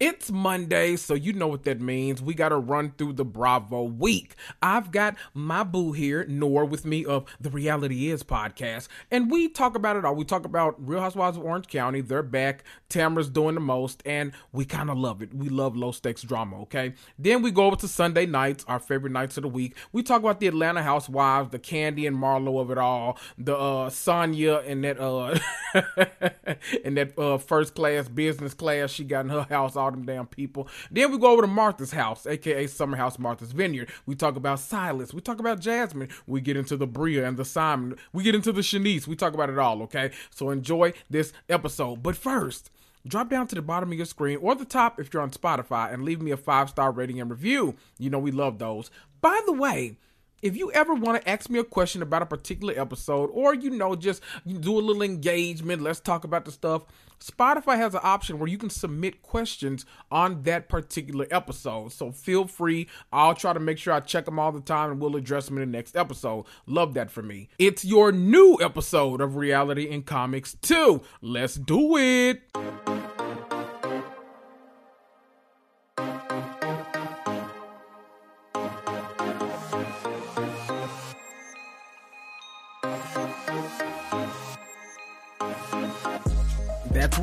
It's Monday, so you know what that means. We got to run through the Bravo week. I've got my boo here, Noor, with me of the Reality Is podcast. And we talk about it all. We talk about Real Housewives of Orange County. They're back. Tamra's doing the most. And we kind of love it. We love low-stakes drama, okay? Then we go over to Sunday nights, our favorite nights of the week. We talk about the Atlanta Housewives, the Candy and Marlo of it all, the Sonia and that first class, business class she got in her house all them damn people. Then we go over to Martha's house, aka Summer House: Martha's Vineyard. We talk about Silas. We talk about Jasmine. We get into the Bria and the Simon. We get into the Shanice. We talk about it all, okay? So enjoy this episode. But first, drop down to the bottom of your screen or the top if you're on Spotify and leave me a 5-star rating and review. You know we love those. By the way, if you ever want to ask me a question about a particular episode or, you know, just do a little engagement, let's talk about the stuff, Spotify has an option where you can submit questions on that particular episode. So feel free. I'll try to make sure I check them all the time and we'll address them in the next episode. Love that for me. It's your new episode of Reality and Comics 2. Let's do it. That's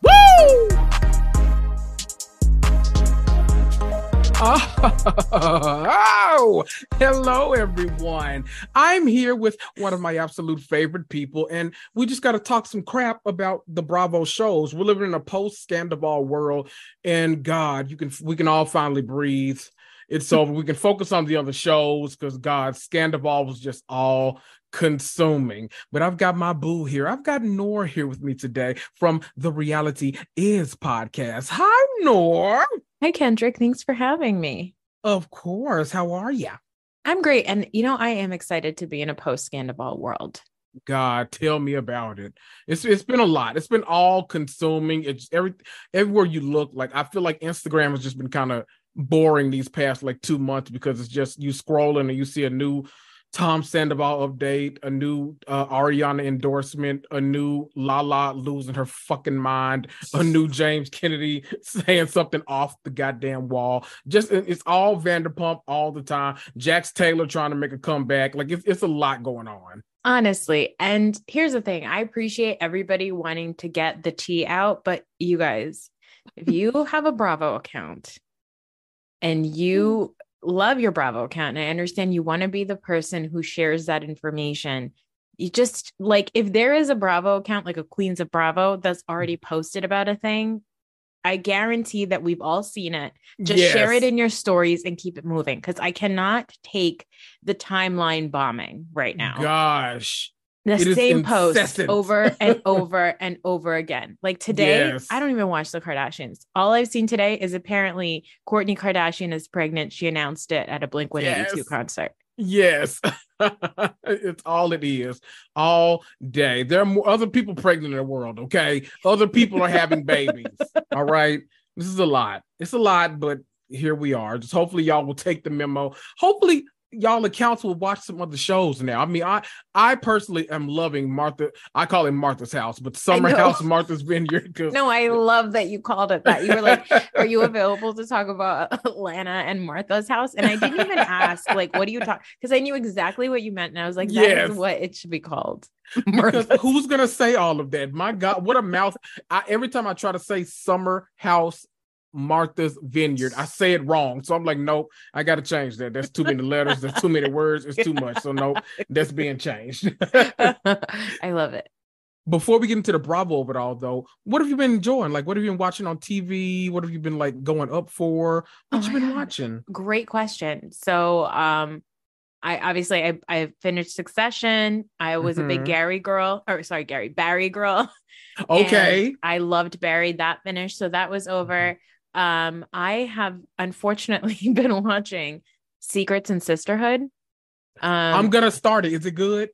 Woo! Oh, hello everyone. I'm here with one of my absolute favorite people, and we just got to talk some crap about the Bravo shows. We're living in a post-Scandival world, and God, we can all finally breathe. It's over. We can focus on the other shows because, God, Scandival was just all consuming. But I've got my boo here. I've got Noor here with me today from the Reality Is podcast. Hi, Noor. Hi, Kendrick. Thanks for having me. Of course. How are you? I'm great. And, you know, I am excited to be in a post-Scandival world. God, tell me about it. It's been a lot. It's been all consuming. It's everywhere you look. Like, I feel like Instagram has just been kind of boring these past 2 months because it's just you scrolling and you see a new Tom Sandoval update, a new Ariana endorsement, a new Lala losing her fucking mind, a new James Kennedy saying something off the goddamn wall. Just it's all Vanderpump all the time. Jax Taylor trying to make a comeback. Like it's a lot going on. Honestly. And here's the thing. I appreciate everybody wanting to get the tea out, but you guys, if you have a Bravo account and you love your Bravo account, and I understand you want to be the person who shares that information, you just if there is a Bravo account, like a Queens of Bravo, that's already posted about a thing, I guarantee that we've all seen it. Just share it in your stories and keep it moving, because I cannot take the timeline bombing right now. Gosh. The same post over and over and over again. Like today, yes. I don't even watch the Kardashians. All I've seen today is apparently Kourtney Kardashian is pregnant. She announced it at a Blink-182 concert. Yes. It's all it is. All day. There are more other people pregnant in the world, okay? Other people are having babies, all right? This is a lot. It's a lot, but here we are. Just hopefully y'all will take the memo. Hopefully y'all accounts will watch some other shows now. I mean, I personally am loving Martha. I call it Martha's House, but Summer House, Martha's Vineyard. No, I love that you called it that. You were like, are you available to talk about Atlanta and Martha's House? And I didn't even ask, like, what do you talk? Because I knew exactly what you meant. And I was like, that is what it should be called. Who's going to say all of that? My God, what a mouth. Every time I try to say Summer House, Martha's Vineyard, I say it wrong. So I'm like, nope, I got to change that. That's too many letters. That's too many words. It's too much. So nope, that's being changed. I love it. Before we get into the Bravo of it all, though, what have you been enjoying? Like, what have you been watching on TV? What have you been like going up for? What you been watching? Great question. So, I obviously I finished Succession. I was a big Barry girl. Okay. I loved Barry. That finished. So that was over. I have unfortunately been watching Secrets and Sisterhood. I'm going to start it. Is it good?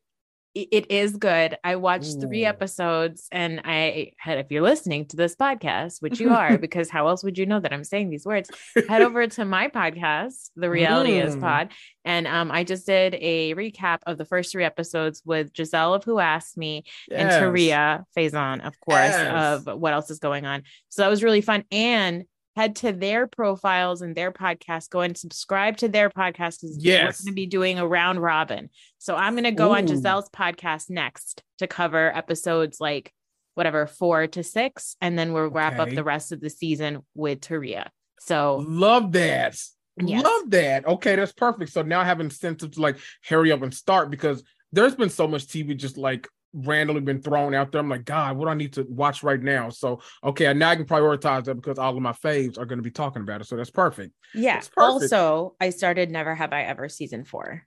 It is good. I watched 3 episodes and if you're listening to this podcast, which you are, because how else would you know that I'm saying these words, head over to my podcast, The Reality Is Pod. And I just did a recap of the first 3 episodes with Giselle of Who Asked Me and Taria Faison, of course, of What Else Is Going On. So that was really fun. And head to their profiles and their podcast, go and subscribe to their podcast. Yes. We're going to be doing a round robin. So I'm going to go on Giselle's podcast next to cover episodes like whatever, 4 to 6. And then we'll wrap up the rest of the season with Taria. So love that. Yes. Love that. Okay. That's perfect. So now I have incentive to like hurry up and start, because there's been so much TV just like randomly been thrown out there. I'm like, God, what do I need to watch right now? So, okay, now I can prioritize that because all of my faves are going to be talking about it. So that's perfect. Yeah. That's perfect. Also, I started Never Have I Ever season 4.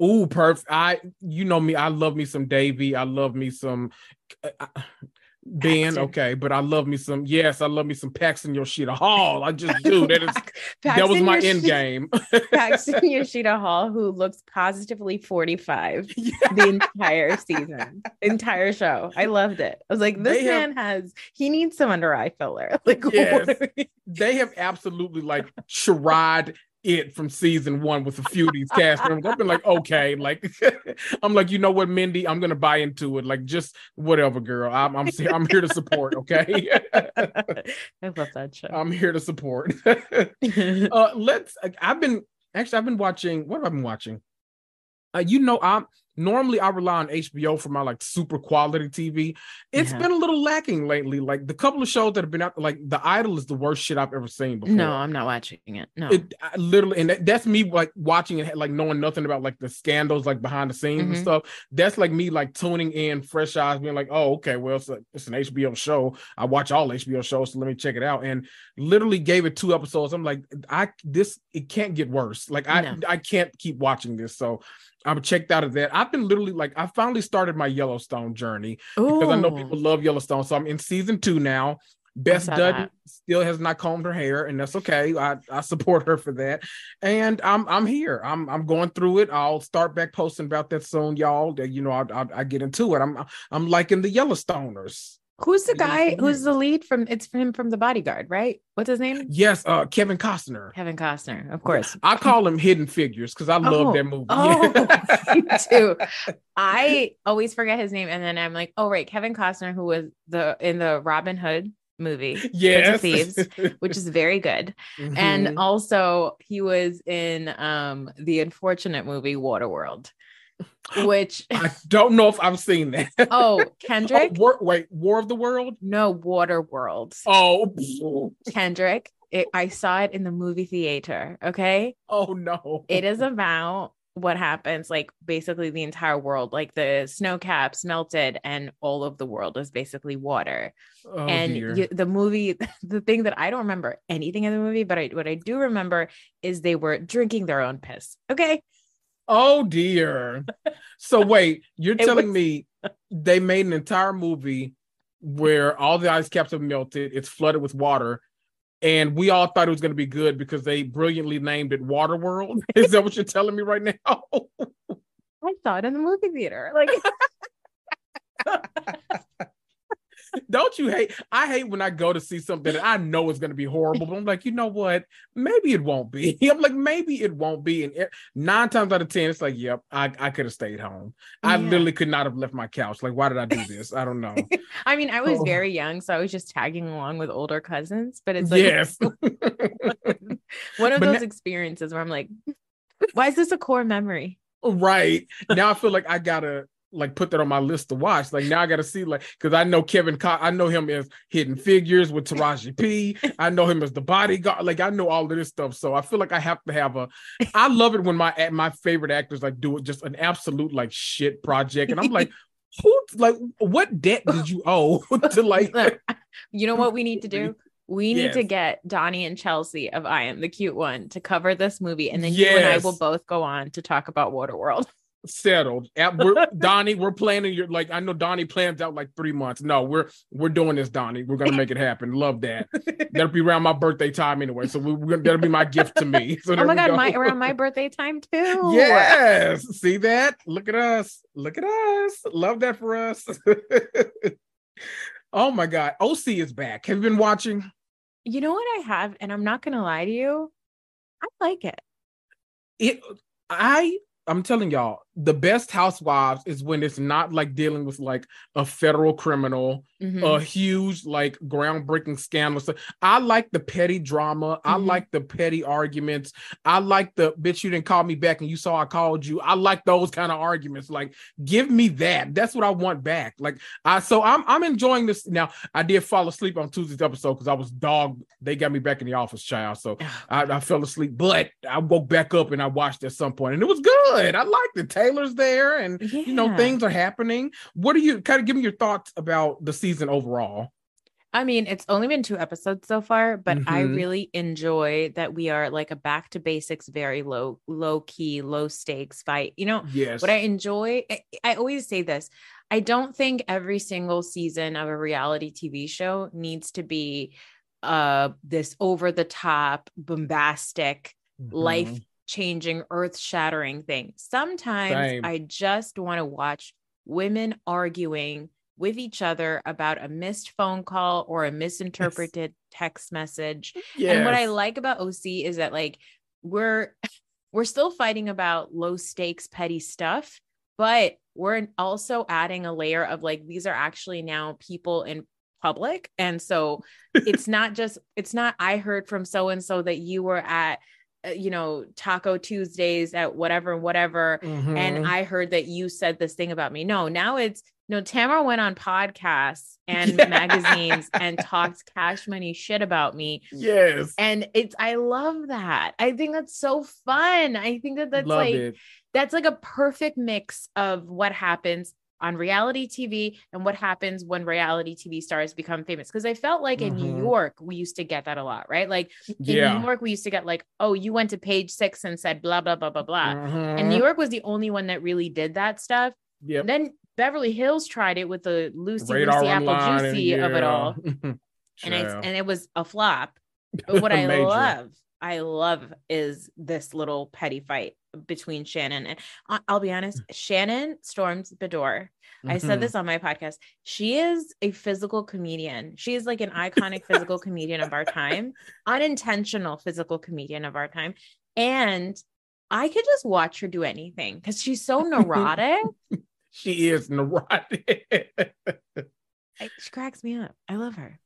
Ooh, perfect. You know me. I love me some Davey. I love me some Ben. Paxton. Okay, but I love me some. Yes, I love me some Paxton Yoshida Hall. I just do. That is that was my end game. Paxton Yoshida Hall, who looks positively 45 the entire season, entire show. I loved it. I was like, he needs some under eye filler. Like, they have absolutely like charade it from season 1 with a few of these cast members. I've been like, okay, like I'm like, you know what, Mindy, I'm gonna buy into it. Like, just whatever, girl. I'm here to support. Okay, I love that show. I'm here to support. I've been watching. What have I been watching? Normally I rely on HBO for my like super quality TV. It's been a little lacking lately. Like the couple of shows that have been out, like The Idol is the worst shit I've ever seen before. No, I'm not watching it. No, I literally, and that's me like watching it, like knowing nothing about like the scandals, like behind the scenes and stuff. That's like me like tuning in, fresh eyes, being like, oh, okay, well, it's an HBO show. I watch all HBO shows, so let me check it out. And literally gave it 2 episodes. I'm like, it can't get worse. Like I can't keep watching this. So I'm checked out of that. I've been literally like, I finally started my Yellowstone journey because I know people love Yellowstone. So I'm in season 2 now. Bess Dudden still has not combed her hair, and that's okay. I support her for that. And I'm here. I'm going through it. I'll start back posting about that soon, y'all. You know, I get into it. I'm liking the Yellowstoners. Who's the guy? Who's the lead from? It's him from The Bodyguard, right? What's his name? Yes, Kevin Costner. Kevin Costner, of course. I call him Hidden Figures because I love that movie. Oh, me too. I always forget his name, and then I'm like, oh right, Kevin Costner, who was in the Robin Hood movie, Prince of Thieves, which is very good, and also he was in the unfortunate movie Waterworld. Which I don't know if I've seen that. Oh, Kendrick. Oh, War of the World? No, Waterworld. Oh, Kendrick. I saw it in the movie theater. Okay. Oh no. It is about what happens, like basically the entire world, like the snow caps melted, and all of the world is basically water. Oh, and the movie, the thing that I don't remember anything in the movie, but what I do remember is they were drinking their own piss. Okay. Oh dear. So wait, you're telling me They made an entire movie where all the ice caps have melted. It's flooded with water. And we all thought it was going to be good because they brilliantly named it Waterworld. Is that what you're telling me right now? I saw it in the movie theater. Like, don't you hate? I hate when I go to see something that I know is going to be horrible, but I'm like, you know what? Maybe it won't be. I'm like, maybe it won't be. And 9 times out of 10, it's like, yep, I could have stayed home. Yeah. I literally could not have left my couch. Like, why did I do this? I don't know. I mean, I was very young, so I was just tagging along with older cousins, but it's like, yes. One of those experiences where I'm like, why is this a core memory? Right. Now I feel like I gotta like put that on my list to watch. Like now I gotta see, like, because I know I know him as Hidden Figures with Taraji P. I know him as The Bodyguard. Like I know all of this stuff. So I feel like I have to have a. I love it when my favorite actors like do just an absolute like shit project, and I'm like, who? Like what debt did you owe to like? Look, you know what we need to do? We need to get Donnie and Chelsea of I Am the Cute One to cover this movie. And then you and I will both go on to talk about Waterworld. Settled. Donnie, we're planning your, like, I know Donnie plans out like 3 months. No, we're doing this, Donnie. We're going to make it happen. Love that. That'll be around my birthday time anyway. So that'll be my gift to me. So oh my God, around my birthday time too. Yes. See that? Look at us. Look at us. Love that for us. Oh my God. OC is back. Have you been watching? You know what I have, and I'm not going to lie to you. I like it. I'm telling y'all, the best Housewives is when it's not like dealing with like a federal criminal, a huge like groundbreaking scandal. So I like the petty drama. I like the petty arguments. I like the bitch, you didn't call me back and you saw I called you. I like those kind of arguments. Like, give me that. That's what I want back. Like, I'm enjoying this. Now, I did fall asleep on Tuesday's episode because I was dog. They got me back in the office, child. So I fell asleep, but I woke back up and I watched at some point and it was good. I liked it. Taylor's there and, you know, things are happening. What are you, kind of give me your thoughts about the season overall? I mean, it's only been 2 episodes so far, but I really enjoy that we are like a back to basics, very low key, low stakes fight. You know, what I enjoy, I always say this, I don't think every single season of a reality TV show needs to be this over the top, bombastic, life changing, earth shattering thing. Sometimes I just want to watch women arguing with each other about a missed phone call or a misinterpreted text message. And what I like about OC is that like we're still fighting about low stakes, petty stuff, but we're also adding a layer of like, these are actually now people in public. And so it's not I heard from so-and-so that you were at, you know, Taco Tuesdays at whatever. And I heard that you said this thing about me. No, now it's, no, Tamra went on podcasts and magazines and talked cash money shit about me. Yes. And I love that. I think that's so fun. I think that's love like, it. That's like a perfect mix of what happens on reality TV and what happens when reality TV stars become famous. Cause I felt like in New York, we used to get that a lot, right? Like in New York, we used to get like, oh, you went to Page 6 and said, blah, blah, blah, blah, blah. And New York was the only one that really did that stuff. Yep. Then Beverly Hills tried it with the Lucy Apple Juicy of it all. And it was a flop. But what I love is this little petty fight between Shannon and I'll be honest, Shannon Storms Beador. I said this on my podcast. She is a physical comedian. She is like an iconic physical comedian of our time, unintentional physical comedian of our time. And I could just watch her do anything because she's so neurotic. She is neurotic. She cracks me up. I love her.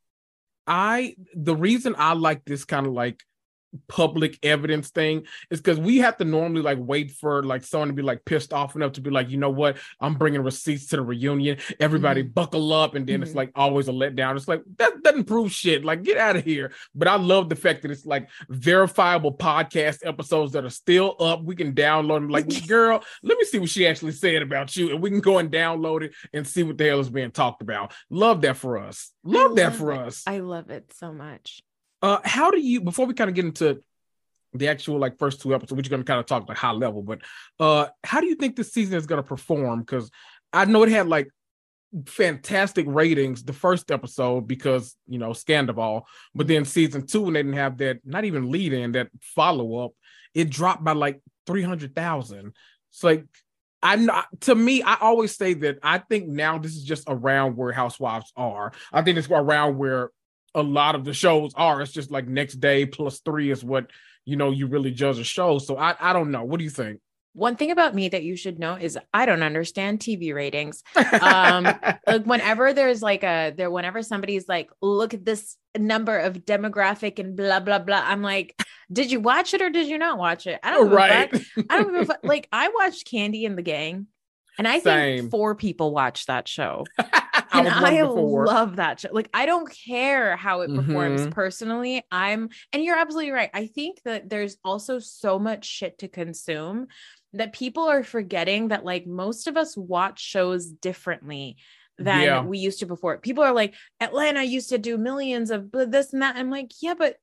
The reason I like this kind of like public evidence thing is because we have to normally like wait for like someone to be like pissed off enough to be like, you know what, I'm bringing receipts to the reunion, everybody buckle up, and then it's like always a letdown. It's like that doesn't prove shit, like get out of here. But I love the fact that it's like verifiable podcast episodes that are still up, we can download them, like girl, let me see what she actually said about you, and we can go and download it and see what the hell is being talked about. Love that for us. I love it so much. How do you, before we kind of get into the actual like first 2 episodes, which you're going to kind of talk like high level, but how do you think this season is going to perform? Because I know it had like fantastic ratings the first episode because, you know, Scandival, but then season two, when they didn't have that, not even lead in, that follow-up, it dropped by like 300,000. It's like, to me, I always say that I think now this is just around where Housewives are. I think it's around where a lot of the shows are. It's just like next day plus three is what, you know, you really judge a show. So I don't know. What do you think? One thing about me that you should know is I don't understand TV ratings. Like whenever there's like whenever somebody's like, look at this number of demographic and blah, blah, blah. I'm like, did you watch it or did you not watch it? I don't know. Right. Like I watched Candy and the Gang and I think four people watched that show. And I love that show. Like, I don't care how it performs personally. And you're absolutely right. I think that there's also so much shit to consume that people are forgetting that, like, most of us watch shows differently than we used to before. People are like, Atlanta used to do millions of this and that. I'm like, yeah, but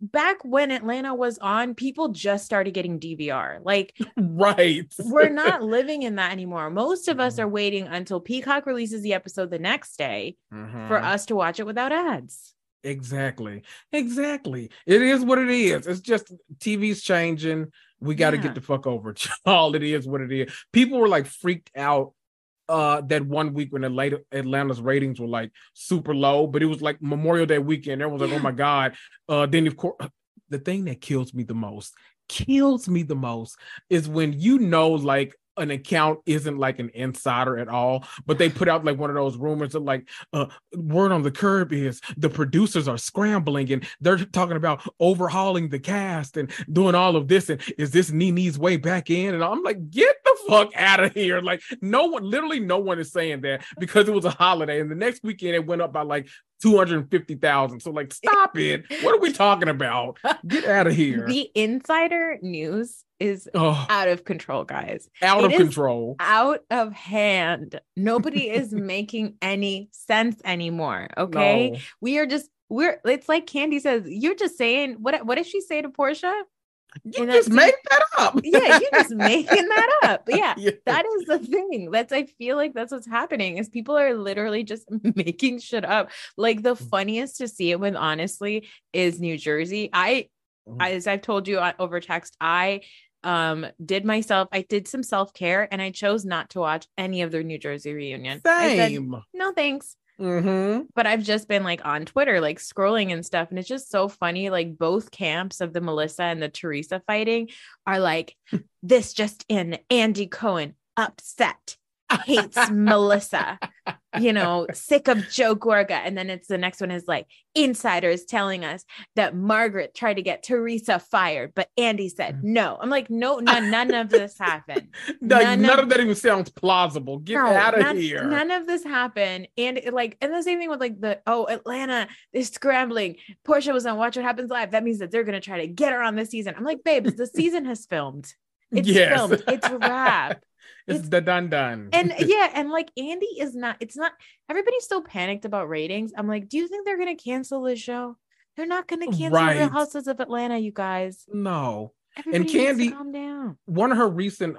back when Atlanta was on, people just started getting DVR. Like, right. We're not living in that anymore. Most of us are waiting until Peacock releases the episode the next day for us to watch it without ads. Exactly. It is what it is. It's just TV's changing. We got to get the fuck over it, y'all. It is what it is. People were like freaked out that one week when Atlanta's ratings were like super low, but it was like Memorial Day weekend. Everyone was like, oh my God. Then of course, the thing that kills me the most is when, you know, like an account isn't like an insider at all, but they put out like one of those rumors that like word on the curb is the producers are scrambling and they're talking about overhauling the cast and doing all of this. And is this Nene's way back in? And I'm like, get the fuck out of here. Like no one is saying that because it was a holiday. And the next weekend it went up by like 250,000. So like, stop it. What are we talking about? Get out of here. The insider news is out of control, guys. Out of control. Out of hand. Nobody is making any sense anymore. Okay. No. It's like Candy says, you're just saying, what did she say to Portia? You just make that up. Yeah, you're just making that up. Yeah, that is the thing. I feel like that's what's happening is people are literally just making shit up. Like the funniest to see it with, honestly, is New Jersey. As I've told you over text, I did some self-care and I chose not to watch any of their New Jersey reunion. Same. I said, no, thanks. But I've just been like on Twitter, like scrolling and stuff. And it's just so funny. Like both camps of the Melissa and the Teresa fighting are like, this just in, Andy Cohen upset, hates Melissa, you know, sick of Joe Gorga. And then it's the next one is like insiders telling us that Margaret tried to get Teresa fired, but Andy said no. I'm like, no, none of this happened. None of that even sounds plausible. Get out of here. None of this happened. And and the same thing with like Atlanta is scrambling. Portia was on Watch What Happens Live. That means that they're going to try to get her on this season. I'm like, babes, the season has filmed. It's filmed. It's a wrap. It's the done. And like Andy it's not, everybody's so panicked about ratings. I'm like, do you think they're going to cancel this show? They're not going to cancel Real Housewives of Atlanta, you guys. No. Everybody and Candy, calm down. One of her recent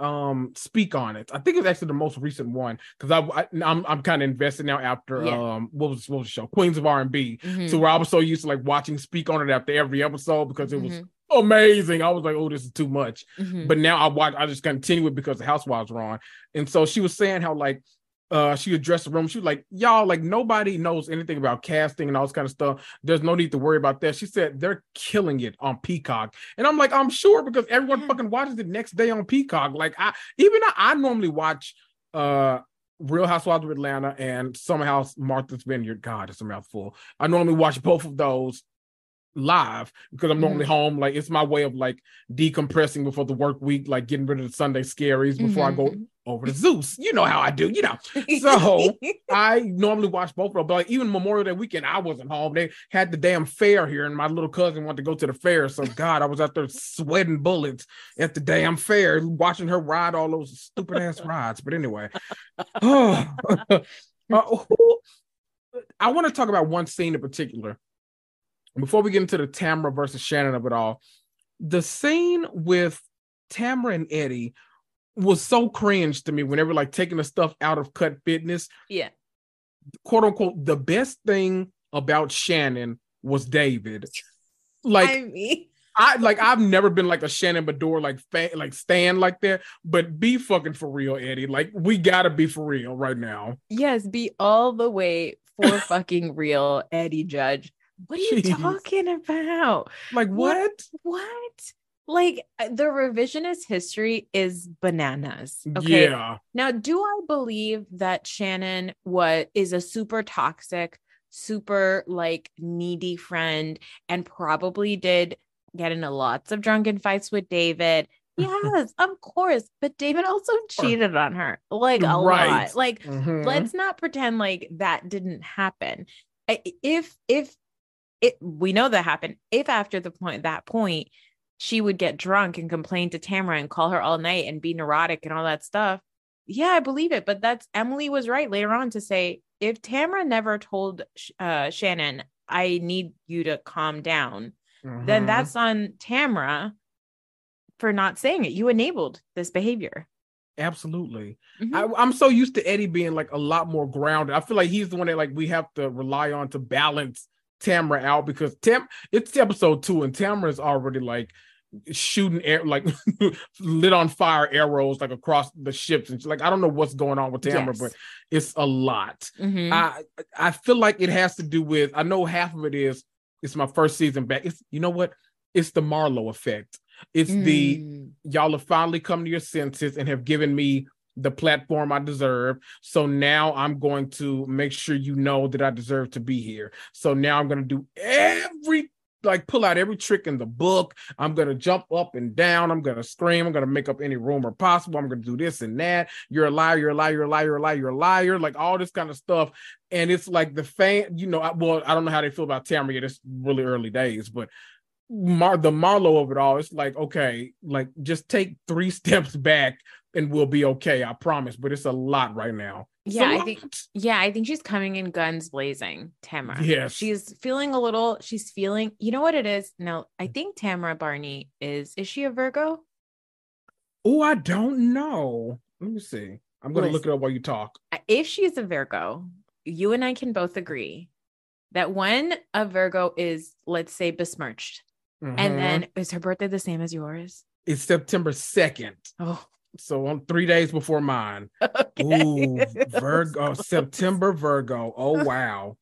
speak on it, I think it's actually the most recent one because I'm kind of invested now after what was the show, Queens of R&B. So where I was so used to like watching speak on it after every episode because it was amazing. I was like, oh, this is too much. But now I just continue it because the Housewives were on. And so she was saying how like she addressed the room. She was like, y'all, like nobody knows anything about casting and all this kind of stuff. There's no need to worry about that. She said they're killing it on Peacock. And I'm like, I'm sure because everyone fucking watches it next day on Peacock. Like I normally watch Real Housewives of Atlanta and Summer House Martha's Vineyard. God, it's a mouthful. I normally watch both of those live because I'm normally home. Like it's my way of like decompressing before the work week, like getting rid of the Sunday scaries before I go over to Zeus. You know how I do, you know. So I normally watch both of them, but like even Memorial Day weekend, I wasn't home. They had the damn fair here, and my little cousin wanted to go to the fair. So God, I was out there sweating bullets at the damn fair, watching her ride all those stupid ass rides. But anyway, I want to talk about one scene in particular. Before we get into the Tamra versus Shannon of it all, the scene with Tamra and Eddie was so cringe to me when they were like taking the stuff out of Cut Fitness. Yeah. quote unquote, the best thing about Shannon was David. Like, I mean, I've never been like a Shannon Beador fan like that, but be fucking for real, Eddie. Like, we gotta be for real right now. Yes, be all the way for fucking real, Eddie Judge. What are you talking about? Like, what? Like, the revisionist history is bananas. Okay. Yeah. Now, do I believe that Shannon is a super toxic, super like needy friend and probably did get into lots of drunken fights with David? Yes, of course. But David also cheated on her like a lot. Like, let's not pretend like that didn't happen. If we know that happened. If after that point, she would get drunk and complain to Tamra and call her all night and be neurotic and all that stuff. Yeah, I believe it. But Emily was right later on to say, if Tamra never told Shannon, I need you to calm down, then that's on Tamra for not saying it. You enabled this behavior. Absolutely. I'm so used to Eddie being like a lot more grounded. I feel like he's the one that like we have to rely on to balance Tamra out, because it's episode 2 and Tamra's already like shooting air, like lit on fire arrows like across the ships, and she's like, I don't know what's going on with Tamra, but it's a lot. I feel like it has to do with, I know half of it is, it's my first season back. It's, you know what? It's the Marlo effect. It's the y'all have finally come to your senses and have given me the platform I deserve. So now I'm going to make sure you know that I deserve to be here. So now I'm going to do pull out every trick in the book. I'm going to jump up and down. I'm going to scream. I'm going to make up any rumor possible. I'm going to do this and that. You're a liar. You're a liar. You're a liar. You're a liar. You're a liar. Like all this kind of stuff. And it's like the fan, you know, I don't know how they feel about Tamra yet. It's really early days, but the Marlo of it all, it's like, okay, like just take 3 steps back and we'll be okay, I promise. But it's a lot right now. I think she's coming in guns blazing, Tamra. Yes. She's feeling, you know what it is? No, I think Tamra Barney is she a Virgo? Oh, I don't know. Let me see. I'm going to look it up while you talk. If she's a Virgo, you and I can both agree that when a Virgo is, let's say, besmirched, and then is her birthday the same as yours? It's September 2nd. Oh. So on 3 days before mine. Okay. Ooh, Virgo, September Virgo. Oh, wow.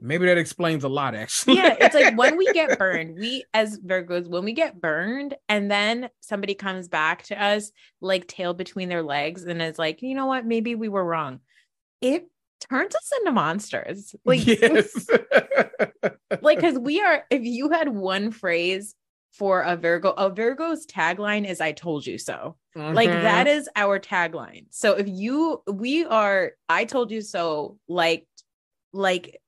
Maybe that explains a lot, actually. Yeah, it's like when we get burned, we as Virgos, when we get burned and then somebody comes back to us like tail between their legs and is like, you know what? Maybe we were wrong. It turns us into monsters. Like, yes. Like, because we are, if you had one phrase for a Virgo's tagline is I told you so. Like that is our tagline. So if we are I told you so, like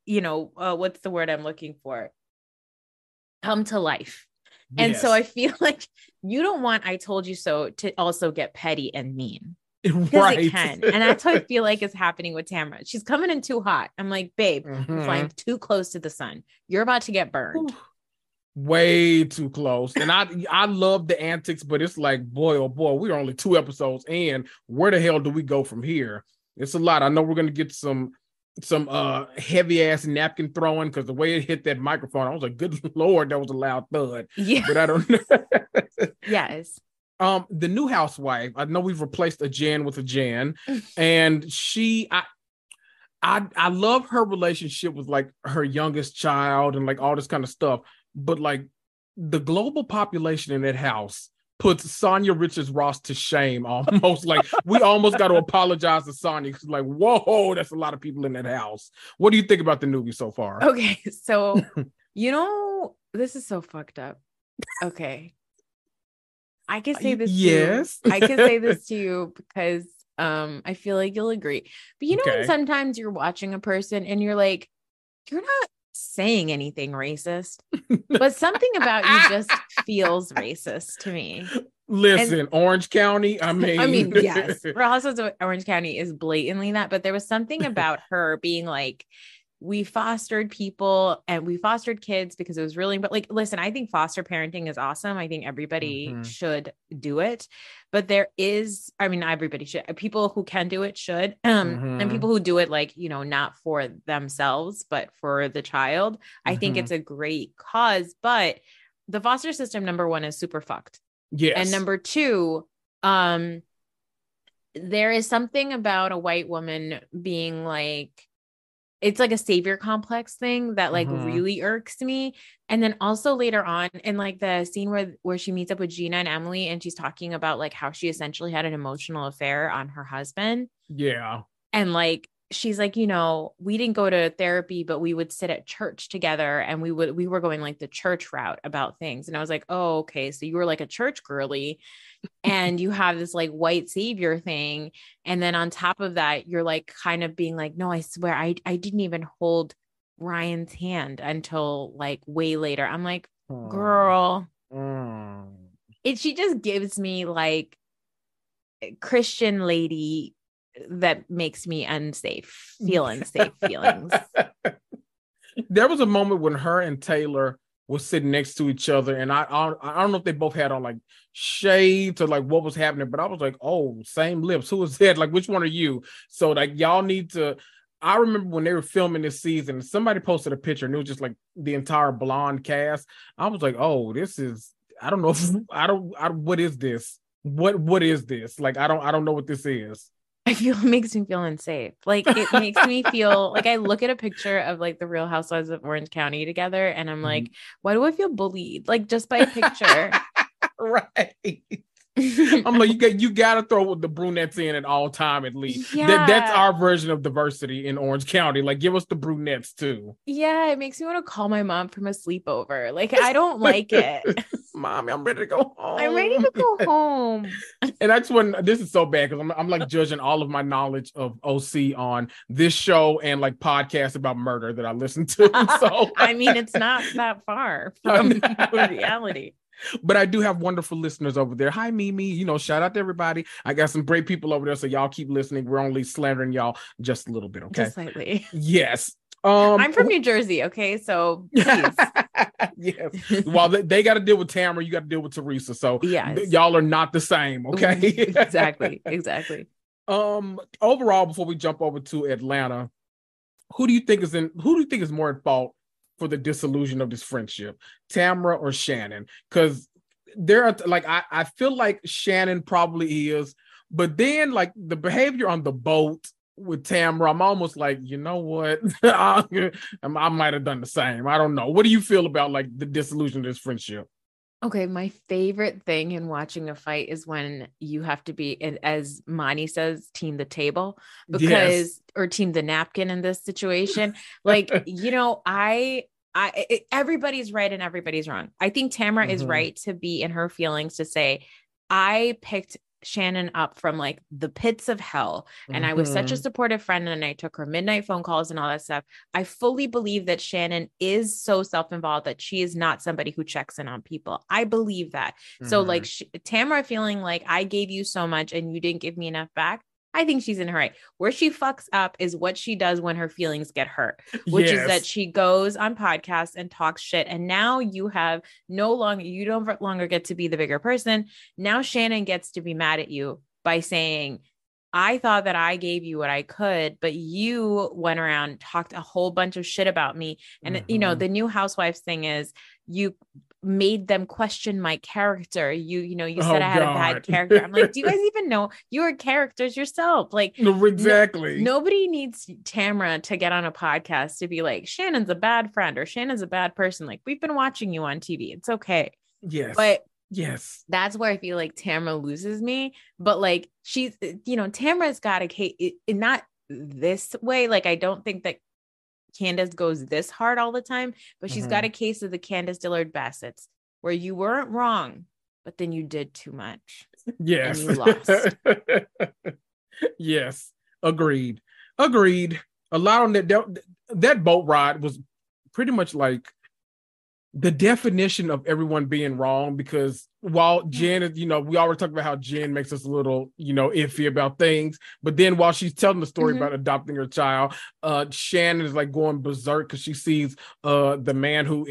you know, what's the word I'm looking for? Come to life. Yes. And so I feel like you don't want I told you so to also get petty and mean. Right. It can. And that's what I feel like is happening with Tamra. She's coming in too hot. I'm like, babe, you're flying too close to the sun. You're about to get burned. Ooh. Way too close. And I love the antics, but it's like, boy, oh boy, we're only 2 episodes in. Where the hell do we go from here? It's a lot. I know we're going to get some heavy ass napkin throwing, because the way it hit that microphone, I was like, good Lord, that was a loud thud. Yeah. But I don't know. Yes. The new housewife, I know we've replaced a Jan with a Jan, and she, I love her relationship with like her youngest child and like all this kind of stuff. But like the global population in that house puts Sonia Richards Ross to shame almost. Like we almost got to apologize to Sonia. Like, whoa, that's a lot of people in that house. What do you think about the newbie so far? Okay, so you know, this is so fucked up. Okay. I can say this. Yes. To you. I can say this to you because I feel like you'll agree. But you know, when sometimes you're watching a person and you're like, you're not saying anything racist, but something about you just feels racist to me. Listen, Orange County, I mean yes, Real Housewives of Orange County is blatantly that, but there was something about her being like, we fostered people and we fostered kids because it was really, but like, listen, I think foster parenting is awesome. I think everybody should do it, but there is, I mean, everybody should, people who can do it should, and people who do it, like, you know, not for themselves, but for the child. I think it's a great cause, but the foster system, number one, is super fucked. Yes. And number two, there is something about a white woman being like, it's like a savior complex thing that like really irks me. And then also later on in like the scene where she meets up with Gina and Emily, and she's talking about like how she essentially had an emotional affair on her husband. Yeah. And like, she's like, you know, we didn't go to therapy, but we would sit at church together, and we were going like the church route about things. And I was like, oh, okay. So you were like a church girly and you have this like white savior thing. And then on top of that, you're like kind of being like, no, I swear I didn't even hold Ryan's hand until like way later. I'm like, girl, and she just gives me like Christian lady that makes me feel unsafe feelings. There was a moment when her and Taylor were sitting next to each other, and I don't know if they both had on like shades or like what was happening, but I was like, oh, same lips, who is that? Like, which one are you? So like, y'all need to, I remember when they were filming this season, somebody posted a picture and it was just like the entire blonde cast. I was like, oh, this is, I don't know. What is this? What is this? Like, I don't know what this is. I feel it makes me feel unsafe. Like, it makes me feel like I look at a picture of like the Real Housewives of Orange County together, and I'm like, why do I feel bullied? Like, just by a picture. Right. I'm like, you gotta throw the brunettes in at all time at least. Yeah. That's our version of diversity in Orange County. Like, give us the brunettes too. Yeah, it makes me want to call my mom from a sleepover. Like, I don't like it. Mommy, I'm ready to go home. And I just want, this is so bad because I'm like judging all of my knowledge of OC on this show and like podcasts about murder that I listen to. So I mean, it's not that far from reality. But I do have wonderful listeners over there. Hi, Mimi. You know, shout out to everybody. I got some great people over there. So y'all keep listening. We're only slandering y'all just a little bit. Okay. Just slightly. Yes. I'm from New Jersey. Okay. So please. Yes. While they got to deal with Tamra, you got to deal with Teresa. So yes. Y'all are not the same. Okay. Exactly. Exactly. Overall, before we jump over to Atlanta, who do you think is more at fault for the dissolution of this friendship, Tamra or Shannon? Because there are like, I feel like Shannon probably is, but then like the behavior on the boat with Tamra, I'm almost like, you know what? I might have done the same. I don't know. What do you feel about like the dissolution of this friendship? Okay, my favorite thing in watching a fight is when you have to be, as Monty says, team the table, because yes. or team the napkin in this situation. Like, you know, everybody's right and everybody's wrong. I think Tamra is right to be in her feelings to say, I picked Shannon up from like the pits of hell, and I was such a supportive friend, and I took her midnight phone calls and all that stuff. I fully believe that Shannon is so self-involved that she is not somebody who checks in on people. I believe that. So like Tamra feeling like I gave you so much and you didn't give me enough back, I think she's in her right. Where she fucks up is what she does when her feelings get hurt, which is that she goes on podcasts and talks shit. And now you don't longer get to be the bigger person. Now Shannon gets to be mad at you by saying, I thought that I gave you what I could, but you went around, talked a whole bunch of shit about me. And, you know, the new housewives thing is you made them question my character. You said I had a bad character. I'm like, do you guys even know you are characters yourself? Like, exactly. Nobody needs Tamra to get on a podcast to be like, Shannon's a bad friend or Shannon's a bad person. Like, we've been watching you on TV. It's okay. Yes. But yes, that's where I feel like Tamra loses me. But like, she's, you know, Tamra's got a case, not this way. Like, I don't think that Candace goes this hard all the time, but she's got a case of the Candace Dillard Bassett's, where you weren't wrong, but then you did too much. Yes. And you lost. Yes. Agreed. A lot on that boat ride was pretty much like the definition of everyone being wrong, because while Jen is, you know, we already talked about how Jen makes us a little, you know, iffy about things, but then while she's telling the story about adopting her child, Shannon is like going berserk because she sees the man who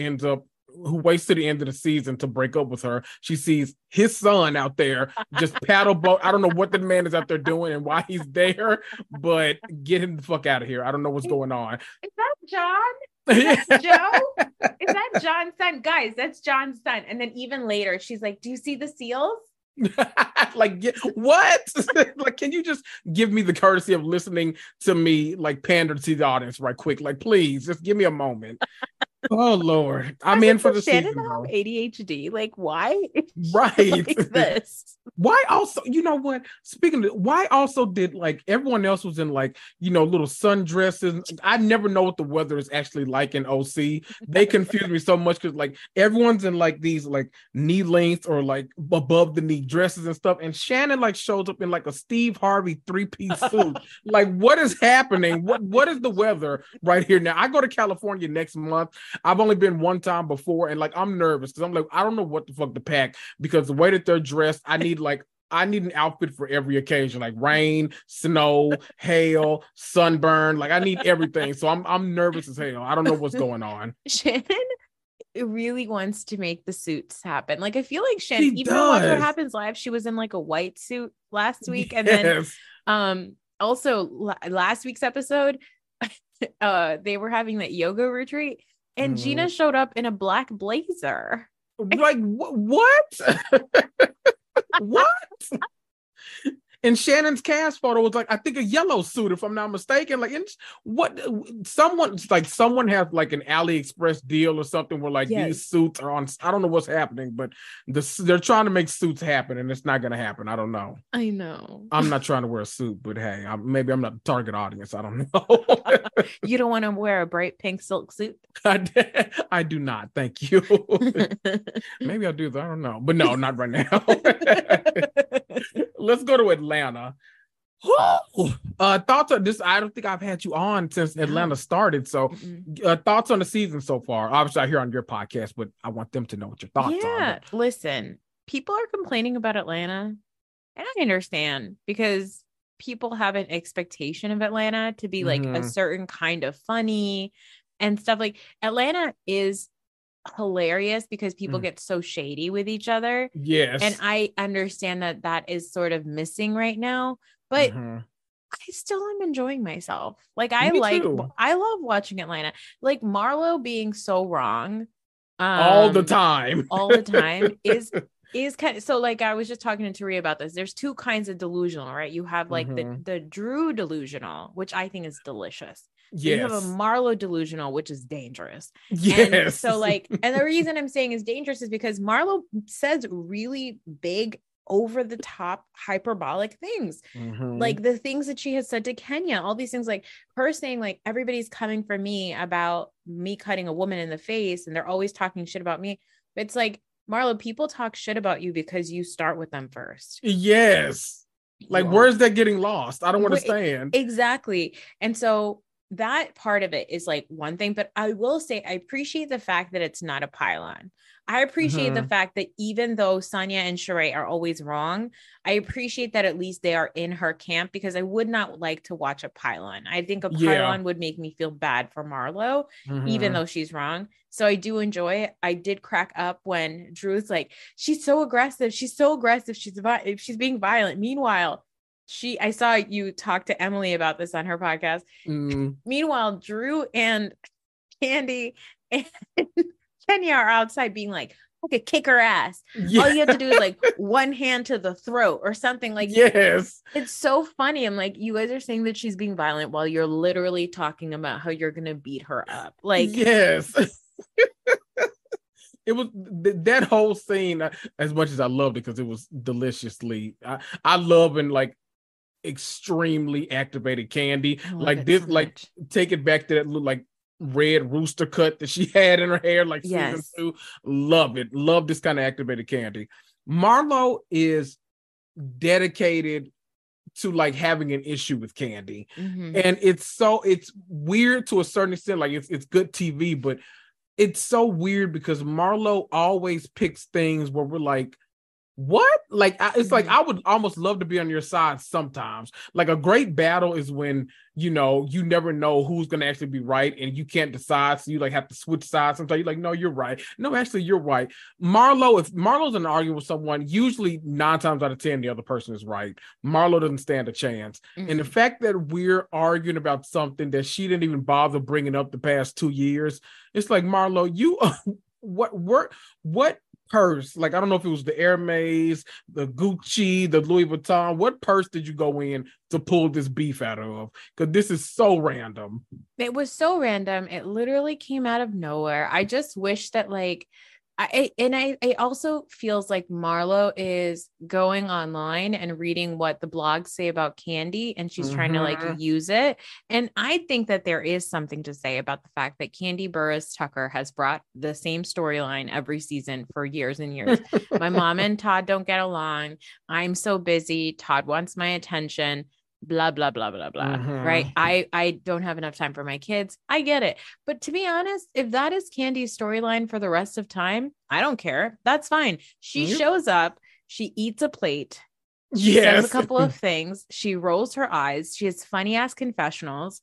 waits to the end of the season to break up with her. She sees his son out there just paddle boat. I don't know what the man is out there doing and why he's there, but get him the fuck out of here. I don't know what's going on. Is that John? Is that Joe? Is that John's son? Guys, that's John's son. And then even later, she's like, do you see the seals? Like, what? Like, can you just give me the courtesy of listening to me, like, pander to the audience right quick? Like, please, just give me a moment. Oh Lord, I'm in for the season. ADHD, like why? Right, like this. Why also? You know what? Speaking of, why also did like everyone else was in like, you know, little sundresses? I never know what the weather is actually like in OC. They confuse me so much because like everyone's in like these like knee lengths or like above the knee dresses and stuff, and Shannon like shows up in like a Steve Harvey 3-piece suit. Like, what is happening? What is the weather right here now? I go to California next month. I've only been one time before, and like I'm nervous because I'm like, I don't know what the fuck to pack because the way that they're dressed, I need an outfit for every occasion, like rain, snow, hail, sunburn. Like I need everything. So I'm nervous as hell. I don't know what's going on. Shannon really wants to make the suits happen. Like I feel like Shannon, even though Watch What Happens Live, she was in like a white suit last week, and then also last week's episode, they were having that yoga retreat. And Gina showed up in a black blazer. Like, what? What? And Shannon's cast photo was like, I think a yellow suit, if I'm not mistaken. Like, what? Someone has like an AliExpress deal or something where like these suits are on. I don't know what's happening, but they're trying to make suits happen, and it's not going to happen. I don't know. I know. I'm not trying to wear a suit, but hey, maybe I'm not the target audience. I don't know. You don't want to wear a bright pink silk suit? I do not. Thank you. Maybe I'll do that. I don't know. But no, not right now. Let's go to Atlanta. Thoughts on this? I don't think I've had you on since Atlanta started. So thoughts on the season so far? Obviously I hear on your podcast, but I want them to know what your thoughts are. Yeah, listen, people are complaining about Atlanta, and I understand because people have an expectation of Atlanta to be like a certain kind of funny and stuff. Like Atlanta is hilarious because people get so shady with each other. Yes. And I understand that is sort of missing right now, but I still am enjoying myself. Like I love watching Atlanta. Like Marlo being so wrong all the time is kind of, so like I was just talking to Tari about this. There's two kinds of delusional, right? You have like the Drew delusional, which I think is delicious. Yes. You have a Marlo delusional, which is dangerous. Yes. And so like, and the reason I'm saying is dangerous is because Marlo says really big, over the top, hyperbolic things, like the things that she has said to Kenya, all these things, like her saying like, everybody's coming for me about me cutting a woman in the face, and they're always talking shit about me. It's like, Marlo, people talk shit about you because you start with them first. Yes. Like, where's that getting lost? I don't understand. Exactly. And so that part of it is like one thing, but I will say, I appreciate the fact that it's not a pylon. I appreciate the fact that even though Sonia and Sheree are always wrong, I appreciate that at least they are in her camp, because I would not like to watch a pylon. I think a pylon would make me feel bad for Marlo, even though she's wrong. So I do enjoy it. I did crack up when Drew's like, she's so aggressive. She's so aggressive. She's being violent. Meanwhile, I saw you talk to Emily about this on her podcast. Meanwhile, Drew and Candy and Kenya are outside being like, I could kick her ass. Yeah. All you have to do is like one hand to the throat or something, like, yes. It's so funny. I'm like, you guys are saying that she's being violent while you're literally talking about how you're going to beat her up. Like, yes. It was that whole scene, as much as I loved it, because it was deliciously, I love and like, extremely activated Candy. Like this, so like take it back to that little like red rooster cut that she had in her hair, like season 2. Love it. Love this kind of activated Candy. Marlo is dedicated to like having an issue with Candy. And it's weird to a certain extent. Like it's good TV, but it's so weird because Marlo always picks things where we're like, what? Like, it's like, I would almost love to be on your side sometimes. Like, a great battle is when, you know, you never know who's going to actually be right and you can't decide. So you like have to switch sides. Sometimes you're like, no, you're right. No, actually, you're right. Marlo, if Marlo's in an argument with someone, usually 9 times out of 10, the other person is right. Marlo doesn't stand a chance. Mm-hmm. And the fact that we're arguing about something that she didn't even bother bringing up the past 2 years, it's like, Marlo, you, what purse, like, I don't know if it was the Hermes, the Gucci, the Louis Vuitton, what purse did you go in to pull this beef out of? Because this is so random. It was so random. It literally came out of nowhere. I just wish that, like, it also feels like Marlo is going online and reading what the blogs say about Candy, and she's trying to like use it. And I think that there is something to say about the fact that Candy Burris Tucker has brought the same storyline every season for years and years. My mom and Todd don't get along. I'm so busy. Todd wants my attention. Blah, blah, blah, blah, blah. Right. I don't have enough time for my kids. I get it. But to be honest, if that is Candy's storyline for the rest of time, I don't care. That's fine. She shows up, she eats a plate. She says a couple of things. She rolls her eyes. She has funny ass confessionals.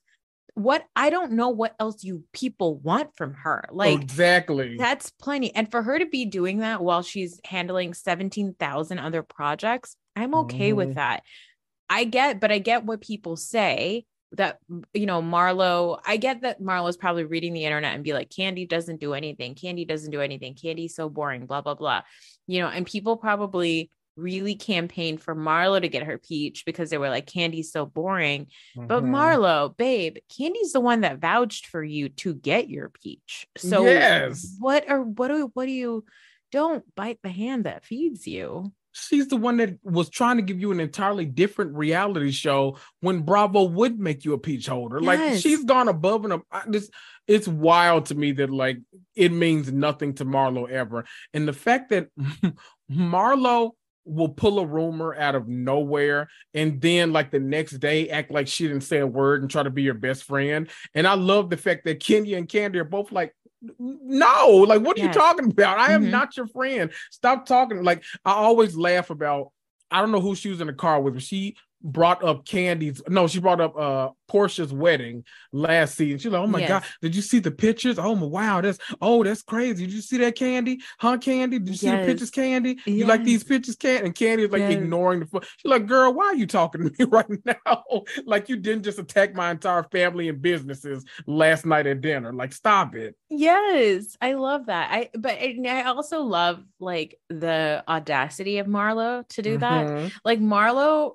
What, I don't know what else you people want from her. Like, exactly. That's plenty. And for her to be doing that while she's handling 17,000 other projects, I'm okay with that. I get what people say that, you know, Marlo, I get that Marlo's probably reading the internet and be like, Candy doesn't do anything. Candy doesn't do anything. Candy's so boring, blah, blah, blah. You know, and people probably really campaigned for Marlo to get her peach because they were like, Candy's so boring. But Marlo, babe, Candy's the one that vouched for you to get your peach. So what do you don't bite the hand that feeds you? She's the one that was trying to give you an entirely different reality show when Bravo would make you a peach holder. Yes. Like, she's gone above and above. It's wild to me that, like, it means nothing to Marlo ever. And the fact that Marlo will pull a rumor out of nowhere and then, like, the next day act like she didn't say a word and try to be your best friend. And I love the fact that Kenya and Candy are both like, no, like, what are you talking about? I am not your friend. Stop talking. Like, I always laugh about, I don't know who she was in the car with, but she brought up Portia's wedding last season. She's like, oh my God, did you see the pictures? Oh my, wow, that's crazy. Did you see that, Candy? Huh, Candy? Did you see the pictures, Candy? You like these pictures, Candy? And Candy's like ignoring the phone. She's like, girl, why are you talking to me right now? Like, you didn't just attack my entire family and businesses last night at dinner. Like, stop it. Yes, I love that. I also love, like, the audacity of Marlo to do that. Like, Marlo.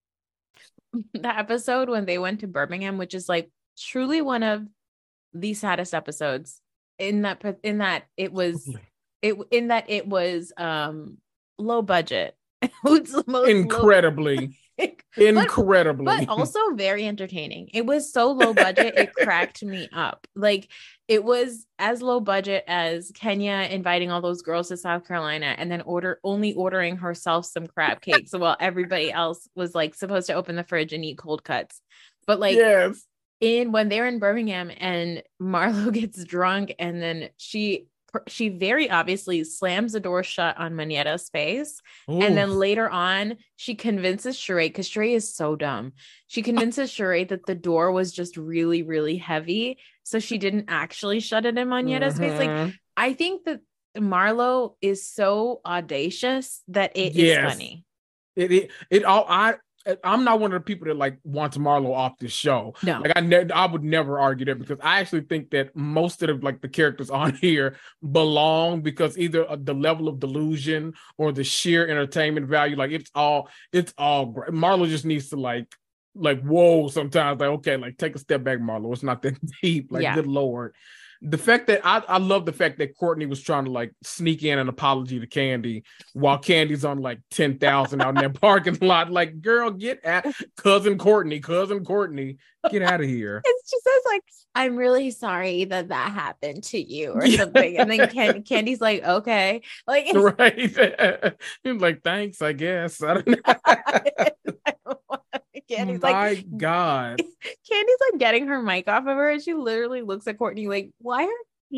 The episode when they went to Birmingham, which is, like, truly one of the saddest episodes in that it was low budget. Who's the most incredibly but also very entertaining. It was so low budget it cracked me up. Like, it was as low budget as Kenya inviting all those girls to South Carolina and then ordering herself some crab cakes while everybody else was like supposed to open the fridge and eat cold cuts. But like, yes. When they're in Birmingham and Marlo gets drunk and then she very obviously slams the door shut on Mañeta's face. Ooh. And then later on, she convinces Sheree, because Sheree is so dumb. She convinces Sheree that the door was just really, really heavy. So she didn't actually shut it in Mañeta's face. Like, I think that Marlo is so audacious that it is funny. I'm not one of the people that like wants Marlo off this show. No, like I would never argue that, because I actually think that most of the characters on here belong, because either the level of delusion or the sheer entertainment value, like it's all great. Marlo just needs to like whoa sometimes, like okay, like take a step back, Marlo. It's not that deep. Like good Lord. The fact that I love the fact that Courtney was trying to like sneak in an apology to Candy while Candy's on like 10,000 out in that parking lot. Like, girl, get at cousin Courtney, get out of here. She says like, I'm really sorry that happened to you or something. And then Candy's like, okay. Like, right. Like, thanks, I guess. I don't know. Candy's my God. Candy's like getting her mic off of her, and she literally looks at Courtney like, why are you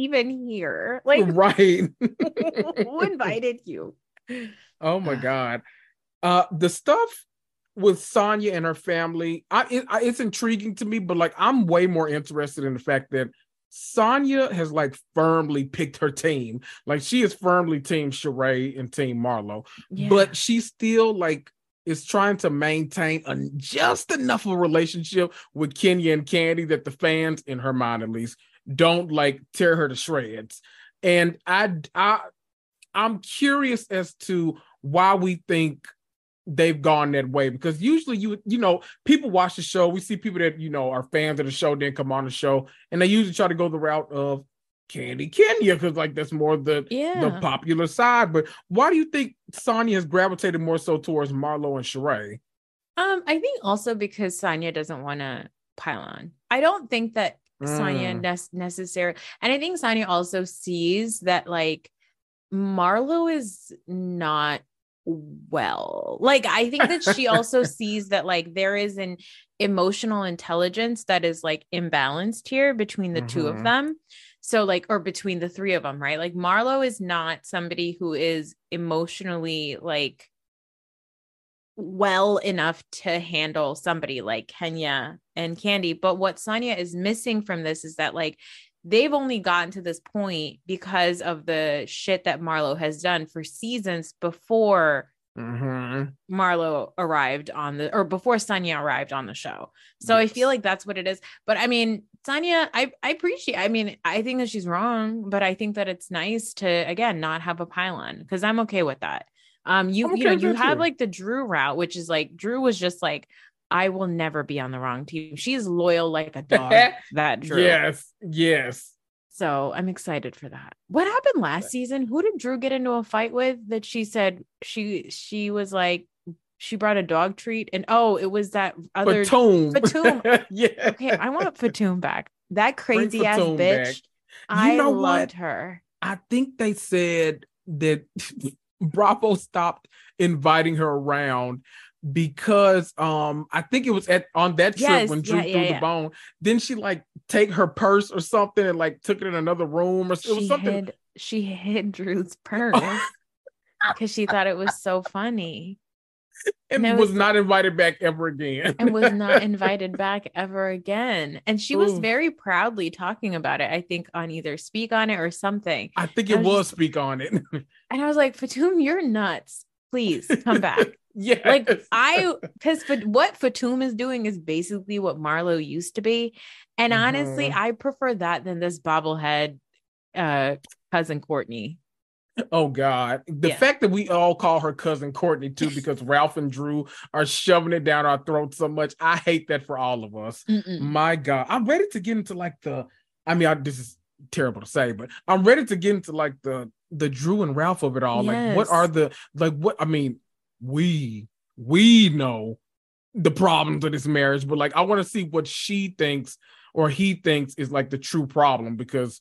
even here? Like, right. Who invited you? Oh my God. The stuff with Sonia and her family, it's intriguing to me, but like, I'm way more interested in the fact that Sonia has like firmly picked her team. Like, she is firmly team Sheree and team Marlo, but she still like is trying to maintain just enough of a relationship with Kenya and Candy that the fans, in her mind at least, don't like tear her to shreds. And I'm curious as to why we think they've gone that way, because usually you know people watch the show, we see people that you know are fans of the show then come on the show, and they usually try to go the route of Candy Kenya, because like that's more the popular side. But why do you think Sonia has gravitated more so towards Marlo and Sheree? I think also because Sonia doesn't want to pile on. I don't think that Sonia necessarily, and I think Sonia also sees that like Marlo is not well. Like, I think that she also sees that like there is an emotional intelligence that is like imbalanced here between the two of them. So like, or between the three of them, right? Like Marlo is not somebody who is emotionally like well enough to handle somebody like Kenya and Candy. But what Sonia is missing from this is that like, they've only gotten to this point because of the shit that Marlo has done for seasons before Marlo arrived on before Sonia arrived on the show. So I feel like that's what it is. But I mean, Sonia, I appreciate, I mean, I think that she's wrong, but I think that it's nice to, again, not have a pylon, because I'm okay with that. You have like the Drew route, which is like, Drew was just like, I will never be on the wrong team. She's loyal like a dog. That Drew. Yes. So I'm excited for that. What happened last season? Who did Drew get into a fight with that she said she was like, she brought a dog treat, and it was that other Fatoum. Yeah. Okay, I want Fatoum back. That crazy ass bitch. Back. I loved her. I think they said that Bravo stopped inviting her around because I think it was on that trip when Drew threw the bone. Then she like take her purse or something and like took it in another room, or it was something. She hid Drew's purse because she thought it was so funny. And was not invited back ever again. And she was very proudly talking about it, I think, on either Speak On It or something. I think it was Speak On It. And I was like, Fatoum, you're nuts. Please come back. Yeah. Like because what Fatoum is doing is basically what Marlo used to be. And honestly, I prefer that than this bobblehead cousin Courtney. Oh God. The fact that we all call her cousin Courtney too, because Ralph and Drew are shoving it down our throats so much. I hate that for all of us. My God. I'm ready to get into like this is terrible to say, but I'm ready to get into like the Drew and Ralph of it all. Yes. Like what are I mean, we know the problems of this marriage, but like I want to see what she thinks or he thinks is like the true problem, because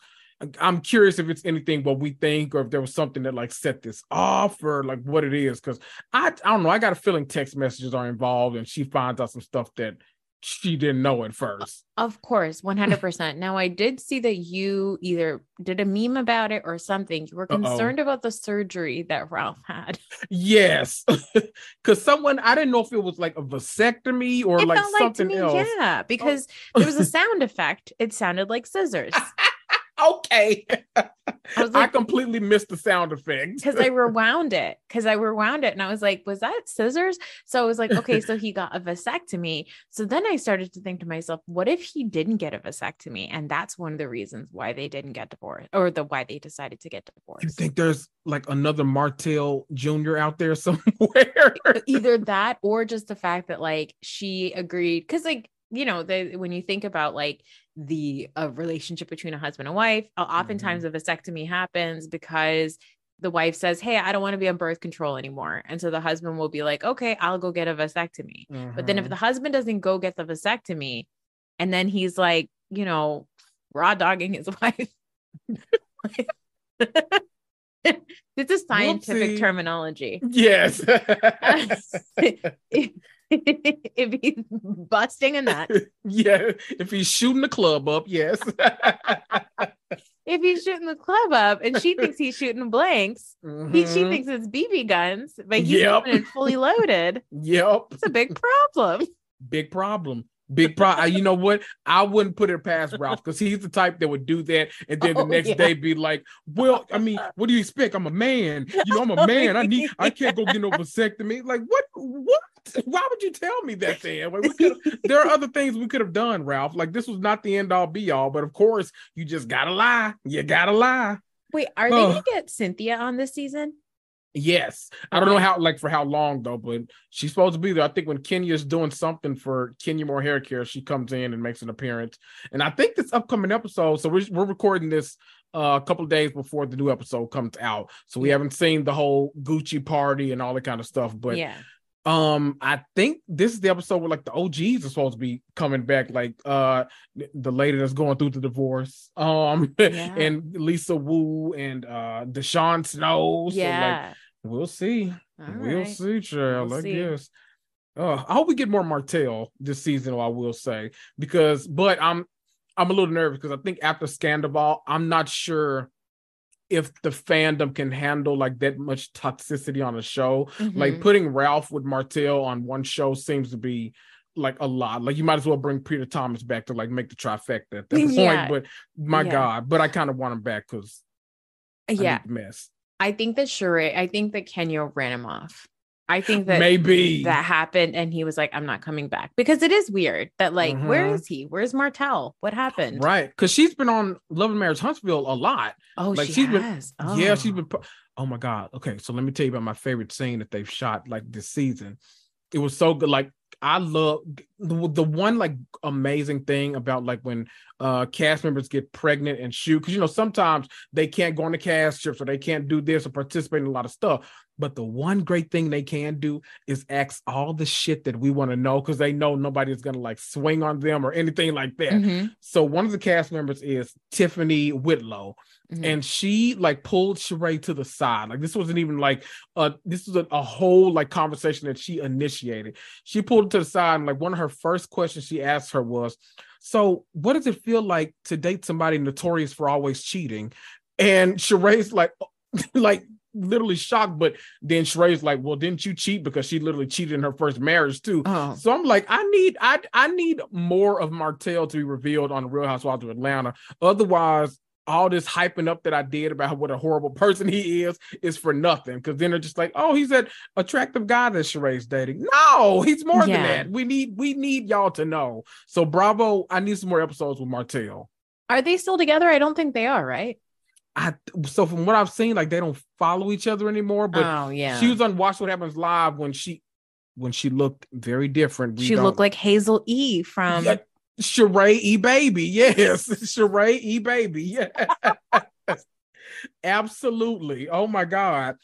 I'm curious if it's anything what we think, or if there was something that like set this off, or like what it is. Because I don't know. I got a feeling text messages are involved, and she finds out some stuff that she didn't know at first. Of course, 100%. Now, I did see that you either did a meme about it or something. You were concerned about the surgery that Ralph had. Yes, because someone, I didn't know if it was like a vasectomy or like something else. Yeah, because there was a sound effect. It sounded like scissors. Okay. I completely missed the sound effect. Because I rewound it and I was like, was that scissors? So I was like, okay, so he got a vasectomy. So then I started to think to myself, what if he didn't get a vasectomy? And that's one of the reasons why they didn't get divorced, or why they decided to get divorced. You think there's like another Martell Jr. out there somewhere? Either that or just the fact that like she agreed. Because like, you know, when you think about like the relationship between a husband and wife, oftentimes a vasectomy happens because the wife says, hey, I don't want to be on birth control anymore. And so the husband will be like, okay, I'll go get a vasectomy. Mm-hmm. But then if the husband doesn't go get the vasectomy, and then he's like, you know, raw dogging his wife. This is scientific terminology. Yes. If he's busting a nut. Yeah. If he's shooting the club up, yes. If he's shooting the club up and she thinks he's shooting blanks, she thinks it's BB guns, but he's even fully loaded. Yep. It's a big problem. You know what? I wouldn't put it past Ralph, because he's the type that would do that, and then the next day be like, well, I mean, what do you expect? I'm a man. You know, I'm a man. I can't go get no vasectomy. Like, what? Why would you tell me that then? Like, there are other things we could have done, Ralph. Like, this was not the end all be all, but of course, you just gotta lie. You gotta lie. Wait, are they gonna get Cynthia on this season? Yes. I don't know for how long though, but she's supposed to be there. I think when Kenya's doing something for Kenya Moore Hair Care, she comes in and makes an appearance. And I think this upcoming episode, so we're recording this a couple of days before the new episode comes out. So we haven't seen the whole Gucci party and all that kind of stuff, but I think this is the episode where like the OGs are supposed to be coming back, like the lady that's going through the divorce, and Lisa Wu and Deshaun Snow. So like we'll see. We'll see, child. We'll see. I guess. I hope we get more Martell this season, I will say, but I'm a little nervous because I think after Scandival, I'm not sure if the fandom can handle like that much toxicity on a show. Like putting Ralph with Martell on one show seems to be like a lot. Like you might as well bring Peter Thomas back to like make the trifecta at that point. But God, but I kind of want him back because I need the mess. I think that Kenya ran him off. I think that maybe that happened, and he was like, "I'm not coming back," because it is weird that like, where is he? Where's Martell? What happened? Right, because she's been on Love and Marriage Huntsville a lot. Oh, like, she has. She's been. Oh my God. Okay, so let me tell you about my favorite scene that they've shot like this season. It was so good. Like I love the one like amazing thing about like when cast members get pregnant and shoot, because you know sometimes they can't go on the cast trips or they can't do this or participate in a lot of stuff. But the one great thing they can do is ask all the shit that we want to know, because they know nobody's going to like swing on them or anything like that. So one of the cast members is Tiffany Whitlow. And she like pulled Sheree to the side. Like this wasn't even like, this was a whole like conversation that she initiated. She pulled it to the side, and like one of her first questions she asked her was, so what does it feel like to date somebody notorious for always cheating? And Sheree's like, literally shocked, but then Sheree's like, well, didn't you cheat? Because she literally cheated in her first marriage too. So I'm like, I need more of Martell to be revealed on the Real Housewives of Atlanta. Otherwise, all this hyping up that I did about what a horrible person he is for nothing. Because then they're just like, oh, he's that attractive guy that Sheree's dating. No, he's more than that. We need y'all to know. So Bravo, I need some more episodes with Martell. Are they still together? I don't think they are, right? So from what I've seen, like they don't follow each other anymore, but she was on Watch What Happens Live when she looked very different. She looked like Hazel E from Sheree E Baby. Yes, Sheree E Baby. Yeah. Absolutely. Oh my God.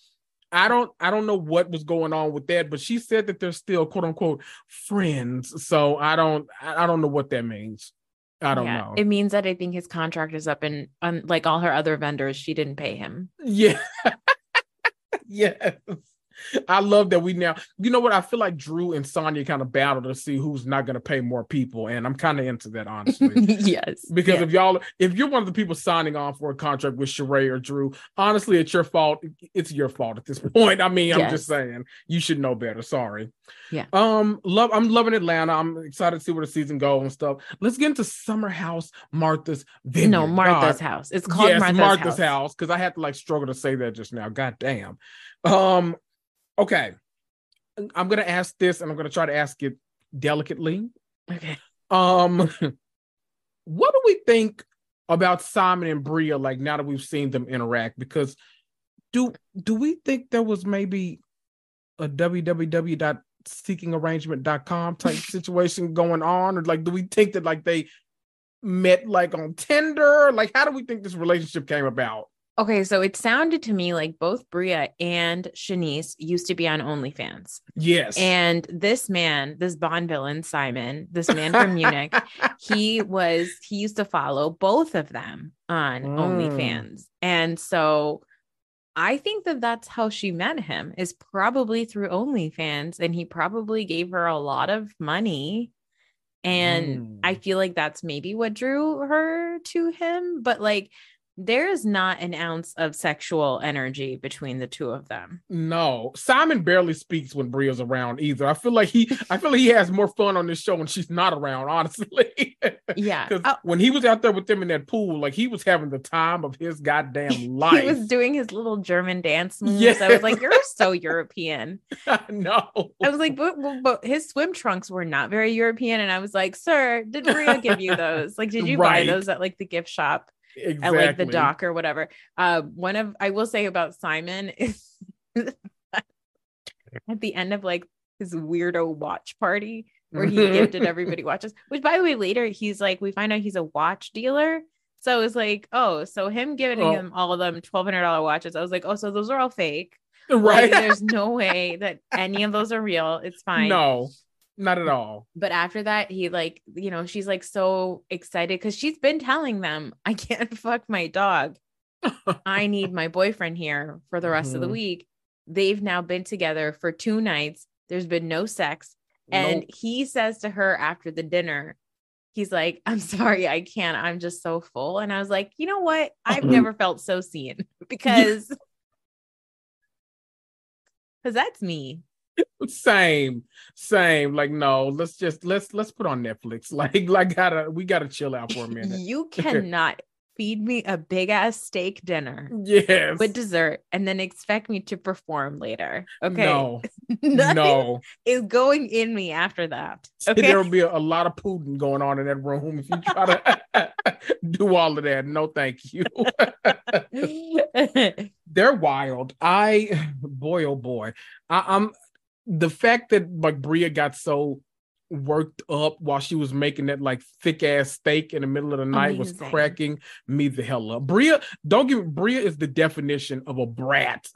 I don't know what was going on with that, but she said that they're still quote unquote friends. So I don't know what that means. I don't know. It means that I think his contract is up, and like all her other vendors, she didn't pay him. Yeah. Yes. I love that we now, you know what? I feel like Drew and Sonia kind of battle to see who's not going to pay more people. And I'm kind of into that, honestly. Yes. Because if you're one of the people signing on for a contract with Sheree or Drew, honestly, it's your fault. It's your fault at this point. I mean, I'm just saying you should know better. Sorry. Yeah. I'm loving Atlanta. I'm excited to see where the season goes and stuff. Let's get into Summer House, Martha's Vineyard. No, Martha's House. It's called Martha's House. Because I had to struggle to say that just now. God damn. Okay, I'm going to ask this, and I'm going to try to ask it delicately. Okay. What do we think about Simon and Bria, now that we've seen them interact? Because do we think there was maybe a www.seekingarrangement.com type situation going on? Or, do we think that, they met, on Tinder? How do we think this relationship came about? Okay, so it sounded to me like both Bria and Shanice used to be on OnlyFans. Yes. And this man, this Bond villain, Simon, this man from Munich, he used to follow both of them on OnlyFans. And so I think that that's how she met him, is probably through OnlyFans. And he probably gave her a lot of money. And I feel like that's maybe what drew her to him. But there is not an ounce of sexual energy between the two of them. No, Simon barely speaks when Bria's around either. I feel like he has more fun on this show when she's not around, honestly. Yeah. Because when he was out there with them in that pool, he was having the time of his goddamn life. He was doing his little German dance moves. Yes. I was like, you're so European. No. I was like, but his swim trunks were not very European. And I was like, sir, did Bria give you those? Did you buy those at the gift shop? Exactly. At the dock or whatever. I will say about Simon is at the end of his weirdo watch party where he gifted everybody watches, which by the way, later he's we find out he's a watch dealer. So it's him giving him all of them $1,200 watches. I was like, oh, so those are all fake. Right. There's no way that any of those are real. It's fine. No. Not at all. But after that, he she's so excited because she's been telling them, I can't fuck my dog. I need my boyfriend here for the rest of the week. They've now been together for 2 nights. There's been no sex. And he says to her after the dinner, he's like, I'm sorry, I can't. I'm just so full. And I was like, you know what? I've never felt so seen because that's me. Same. No, let's put on Netflix. We gotta chill out for a minute. You cannot feed me a big ass steak dinner. Yes. With dessert and then expect me to perform later. Okay. No. Nothing is going in me after that. Okay. There'll be a lot of pudding going on in that room if you try to do all of that. No, thank you. They're wild. I'm the fact that Bria got so worked up while she was making that thick ass steak in the middle of the night was cracking me the hell up. Bria is the definition of a brat.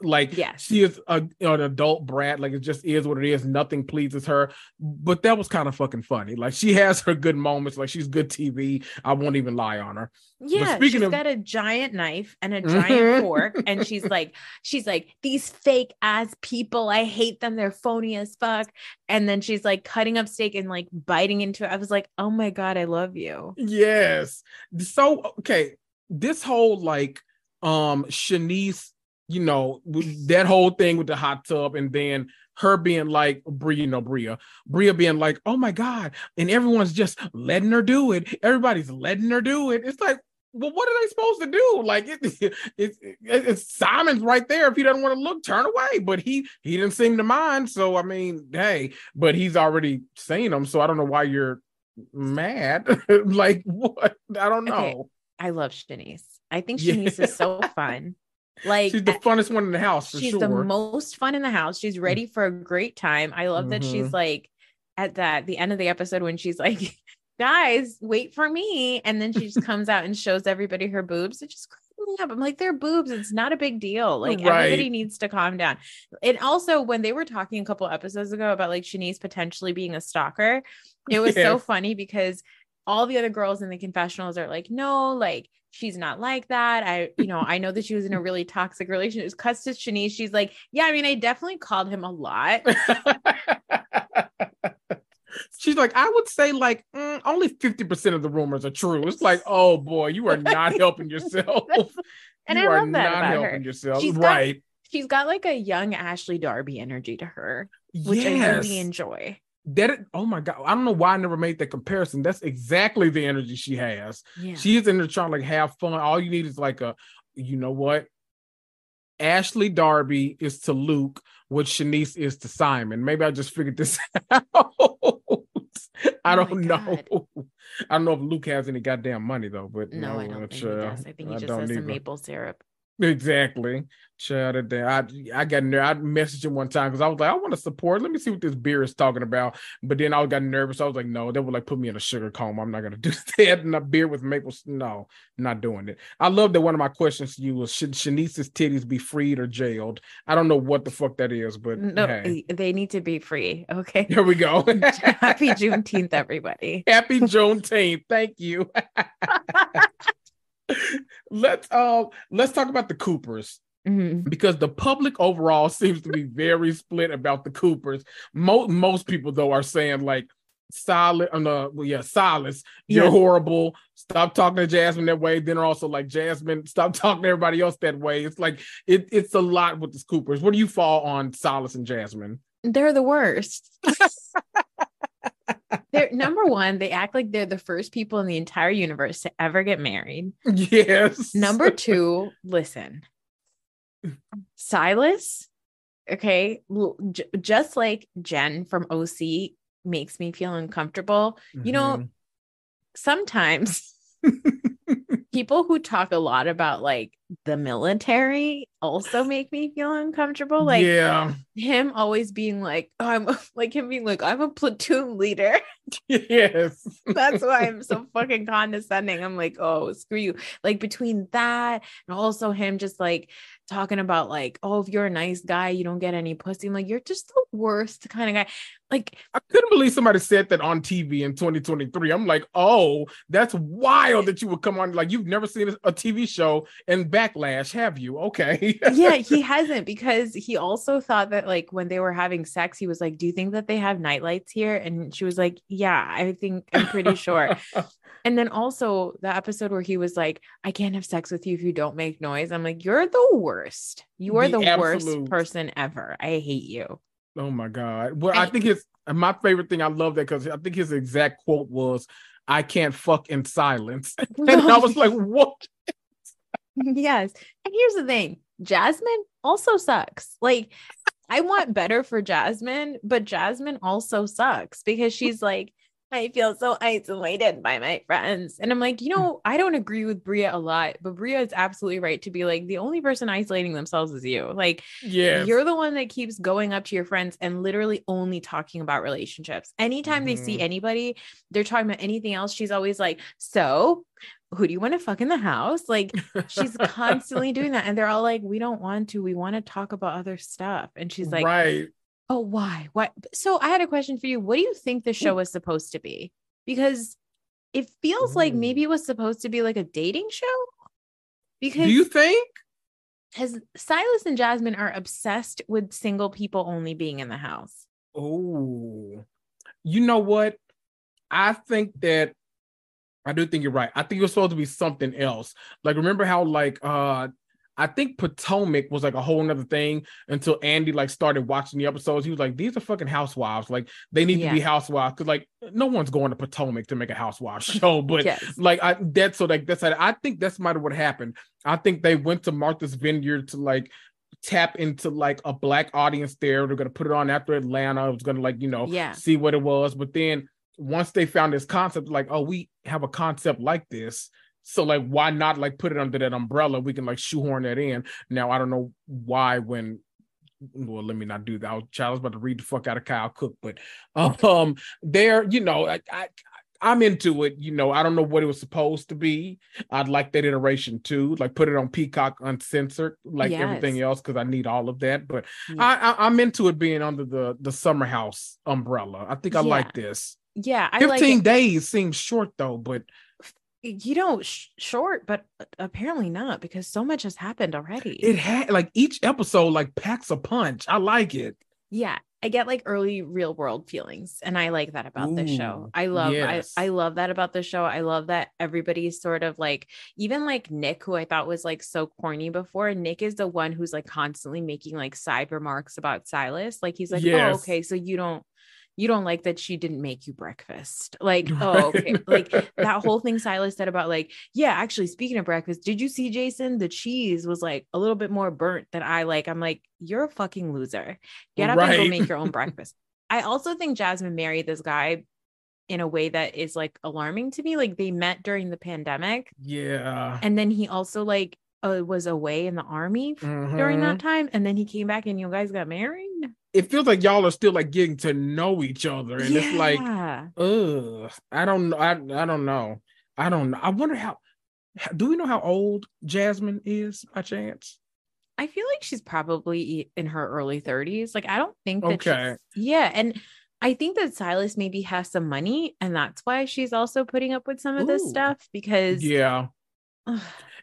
She is an adult brat. It just is what it is. Nothing pleases her. But that was kind of fucking funny. She has her good moments. She's good TV. I won't even lie on her. Yeah, she's got a giant knife and a giant fork, and she's like, these fake ass people, I hate them, they're phony as fuck. And then she's cutting up steak and biting into it. I was like, oh my god, I love you. Yes. So okay, this whole Shanice, that whole thing with the hot tub, and then her being Bria being oh my god, and everyone's just letting her do it. Everybody's letting her do it. It's well, what are they supposed to do? It's Simon's right there. If he doesn't want to look, turn away. But he didn't seem to mind. So, I mean, hey, but he's already seen them. So I don't know why you're mad. What? I don't know. Okay. I love Shanice. I think Shanice is so fun. She's the funnest one in the house, for sure. She's the most fun in the house. She's ready for a great time. I love that she's at the end of the episode when she's guys, wait for me. And then she just comes out and shows everybody her boobs. It just cracked me up. I'm like, they're boobs. It's not a big deal. Like everybody needs to calm down. And also when they were talking a couple episodes ago about like Shanice potentially being a stalker, it was so funny because all the other girls in the confessionals are like, no, like she's not like that. I know that she was in a really toxic relationship. It was cuts to Shanice. She's like, yeah, I mean, I definitely called him a lot. She's like, I would say like only 50% of the rumors are true. It's like, oh boy, you are not helping yourself. And you I love that about her. Yourself. She's got like a young Ashley Darby energy to her, which I really enjoy. That, oh my God, I don't know why I never made that comparison. That's exactly the energy she has. Yeah. She is in there trying to like have fun. All you need is like a, you know what? Ashley Darby is to Luke what Shanice is to Simon. Maybe I just figured this out. I don't know. I don't know if Luke has any goddamn money though, but no, I don't think he does. I think he just has some maple syrup. Exactly. Child, I got nervous. I messaged him one time because I was like, I want to support. Let me see what this beer is talking about. But then I got nervous. I was like, no, that would like put me in a sugar coma. I'm not going to do that. And a beer with maple. No, not doing it. I love that one of my questions to you was, should Shanice's titties be freed or jailed? I don't know what the fuck that is, but no, they need to be free. Okay. Here we go. Happy Juneteenth, everybody. Happy Juneteenth. Thank you. Let's talk about the Coopers because the public overall seems to be very split about the Coopers. Most people though are saying like, Silas, you're horrible. Stop talking to Jasmine that way. Then are also like, Jasmine, stop talking to everybody else that way. It's like it's a lot with the Coopers. What do you fall on Silas and Jasmine? They're the worst. They're number one, they act like they're the first people in the entire universe to ever get married. Yes. Number two, listen, Silas. Okay. Just like Jen from OC makes me feel uncomfortable. Mm-hmm. You know, sometimes people who talk a lot about like the military also make me feel uncomfortable. Like him always being like, oh, I'm a platoon leader. Yes. That's why I'm so fucking condescending. I'm like, oh, screw you. Like between that and also him just like talking about like, oh, if you're a nice guy, you don't get any pussy. I'm like, you're just the worst kind of guy. Like I couldn't believe somebody said that on TV in 2023. I'm like, oh, that's wild that you would come on. Like you've never seen a TV show and backlash, have you? Okay. Yeah, he hasn't, because he also thought that like when they were having sex, he was like, do you think that they have nightlights here? And she was like, yeah, I think I'm pretty sure. And then also the episode where he was like, I can't have sex with you if you don't make noise. I'm like, you're the worst. You are the worst person ever. I hate you. Oh my God. Well, I think my favorite thing. I love that because I think his exact quote was, I can't fuck in silence. And I was like, what? Yes. And here's the thing. Jasmine also sucks. Like I want better for Jasmine, but Jasmine also sucks because she's like, I feel so isolated by my friends. And I'm like, you know, I don't agree with Bria a lot, but Bria is absolutely right to be like, the only person isolating themselves is you. Like, you're the one that keeps going up to your friends and literally only talking about relationships. Anytime they see anybody, they're talking about anything else. She's always like, so who do you want to fuck in the house? Like she's constantly doing that. And they're all like, we don't want to, we want to talk about other stuff. And she's like, right. Oh, why? So I had a question for you. What do you think the show was supposed to be? Because it feels like maybe it was supposed to be like a dating show. Because do you think? Because Silas and Jasmine are obsessed with single people only being in the house. Oh, you know what? I do think you're right. I think it was supposed to be something else. Like, remember how like, I think Potomac was like a whole nother thing until Andy like started watching the episodes. He was like, these are fucking housewives. Like they need to be housewives. Cause like no one's going to Potomac to make a housewives show, but I think that's might have what happened. I think they went to Martha's Vineyard to like tap into like a black audience there. They're going to put it on after Atlanta. It was going to like, you know, see what it was. But then once they found this concept, like, oh, we have a concept like this. So like, why not like put it under that umbrella? We can like shoehorn that in. Now, I don't know why let me not do that. I was about to read the fuck out of Kyle Cook, but there, you know, I I'm into it. You know, I don't know what it was supposed to be. I'd like that iteration too, like put it on Peacock uncensored, like everything else, because I need all of that. But I'm into it being under the Summer House umbrella. I think I like this. Yeah, I 15 like days seems short though, but you know, short, but apparently not, because so much has happened already. It had like each episode like packs a punch. I like it. Yeah. I get like early real world feelings. And I like that about this show. I love that about this show. I love that everybody's sort of like, even like Nick, who I thought was like so corny before. Nick is the one who's like constantly making like side remarks about Silas. Like he's like, oh, okay. So you don't like that she didn't make you breakfast. Like, oh, okay. Like that whole thing Silas said about like, yeah, actually speaking of breakfast, did you see Jason? The cheese was like a little bit more burnt than I like. I'm like, you're a fucking loser. Get up and go make your own breakfast. I also think Jasmine married this guy in a way that is like alarming to me. Like they met during the pandemic. Yeah. And then he also like was away in the army during that time. And then he came back and you guys got married. It feels like y'all are still like getting to know each other. And it's like, I don't know. I wonder how do we know how old Jasmine is by chance? I feel like she's probably in her early 30s. Like, I don't think that she's, and I think that Silas maybe has some money and that's why she's also putting up with some of this stuff because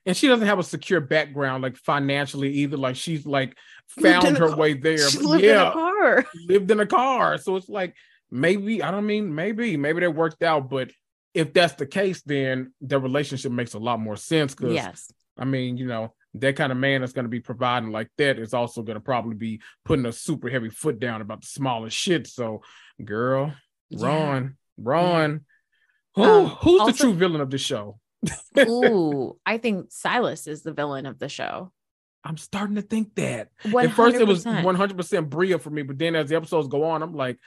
and she doesn't have a secure background, like financially either. Like she's like found her way there. She lived in a car. Lived in a car. So it's like, maybe that worked out. But if that's the case, then the relationship makes a lot more sense. Because I mean, you know, that kind of man that's going to be providing like that is also going to probably be putting a super heavy foot down about the smallest shit. So girl, Ron, who's the true villain of the show? Ooh, I think Silas is the villain of the show. I'm starting to think that. 100%. At first it was 100% Bria for me, but then as the episodes go on, I'm like,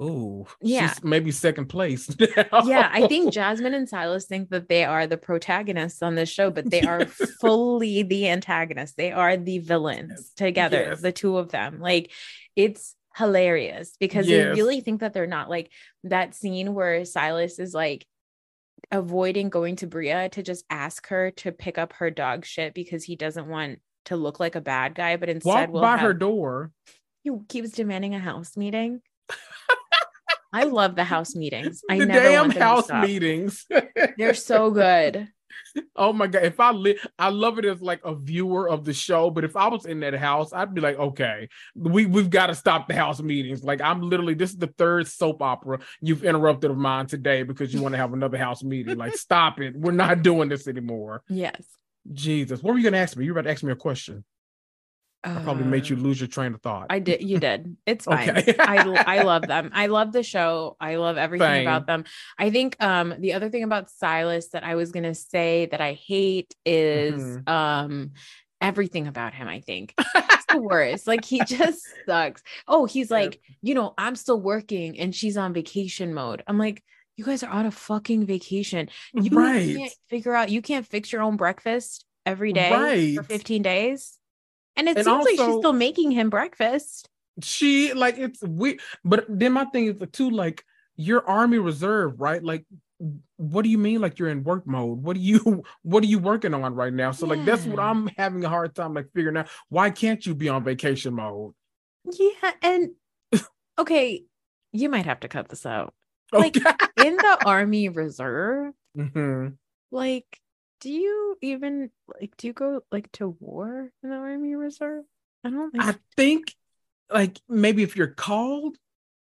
ooh, she's maybe second place now. Yeah, I think Jasmine and Silas think that they are the protagonists on this show, but they are fully the antagonists. They are the villains together, the two of them. Like, it's hilarious because they really think that they're not. Like that scene where Silas is like avoiding going to Bria to just ask her to pick up her dog shit because he doesn't want to look like a bad guy, but instead walk by her door. He keeps demanding a house meeting. I love the house meetings. I never damn house meetings. They're so good. Oh my god! If I love it as like a viewer of the show. But if I was in that house, I'd be like, okay, we've got to stop the house meetings. Like I'm literally, this is the third soap opera you've interrupted of mine today because you want to have another house meeting. Like stop it. We're not doing this anymore. Yes. Jesus, what were you going to ask me? You were about to ask me a question. I probably made you lose your train of thought. I did. You did. It's fine. I love them. I love the show. I love everything about them. I think the other thing about Silas that I was going to say that I hate is everything about him. I think it's the worst. Like he just sucks. Oh, he's like, you know, I'm still working and she's on vacation mode. I'm like, you guys are on a fucking vacation. You can't figure out, you can't fix your own breakfast every day for 15 days. And it seems also, like she's still making him breakfast. She like it's weird. But then my thing is too, like you're Army Reserve, right? Like, what do you mean? Like you're in work mode. What are you working on right now? So like that's what I'm having a hard time like figuring out. Why can't you be on vacation mode? Yeah, and okay, you might have to cut this out. Like in the Army Reserve, like. Do you even like? Do you go like to war in the Army Reserve? I don't think. I think like maybe if you're called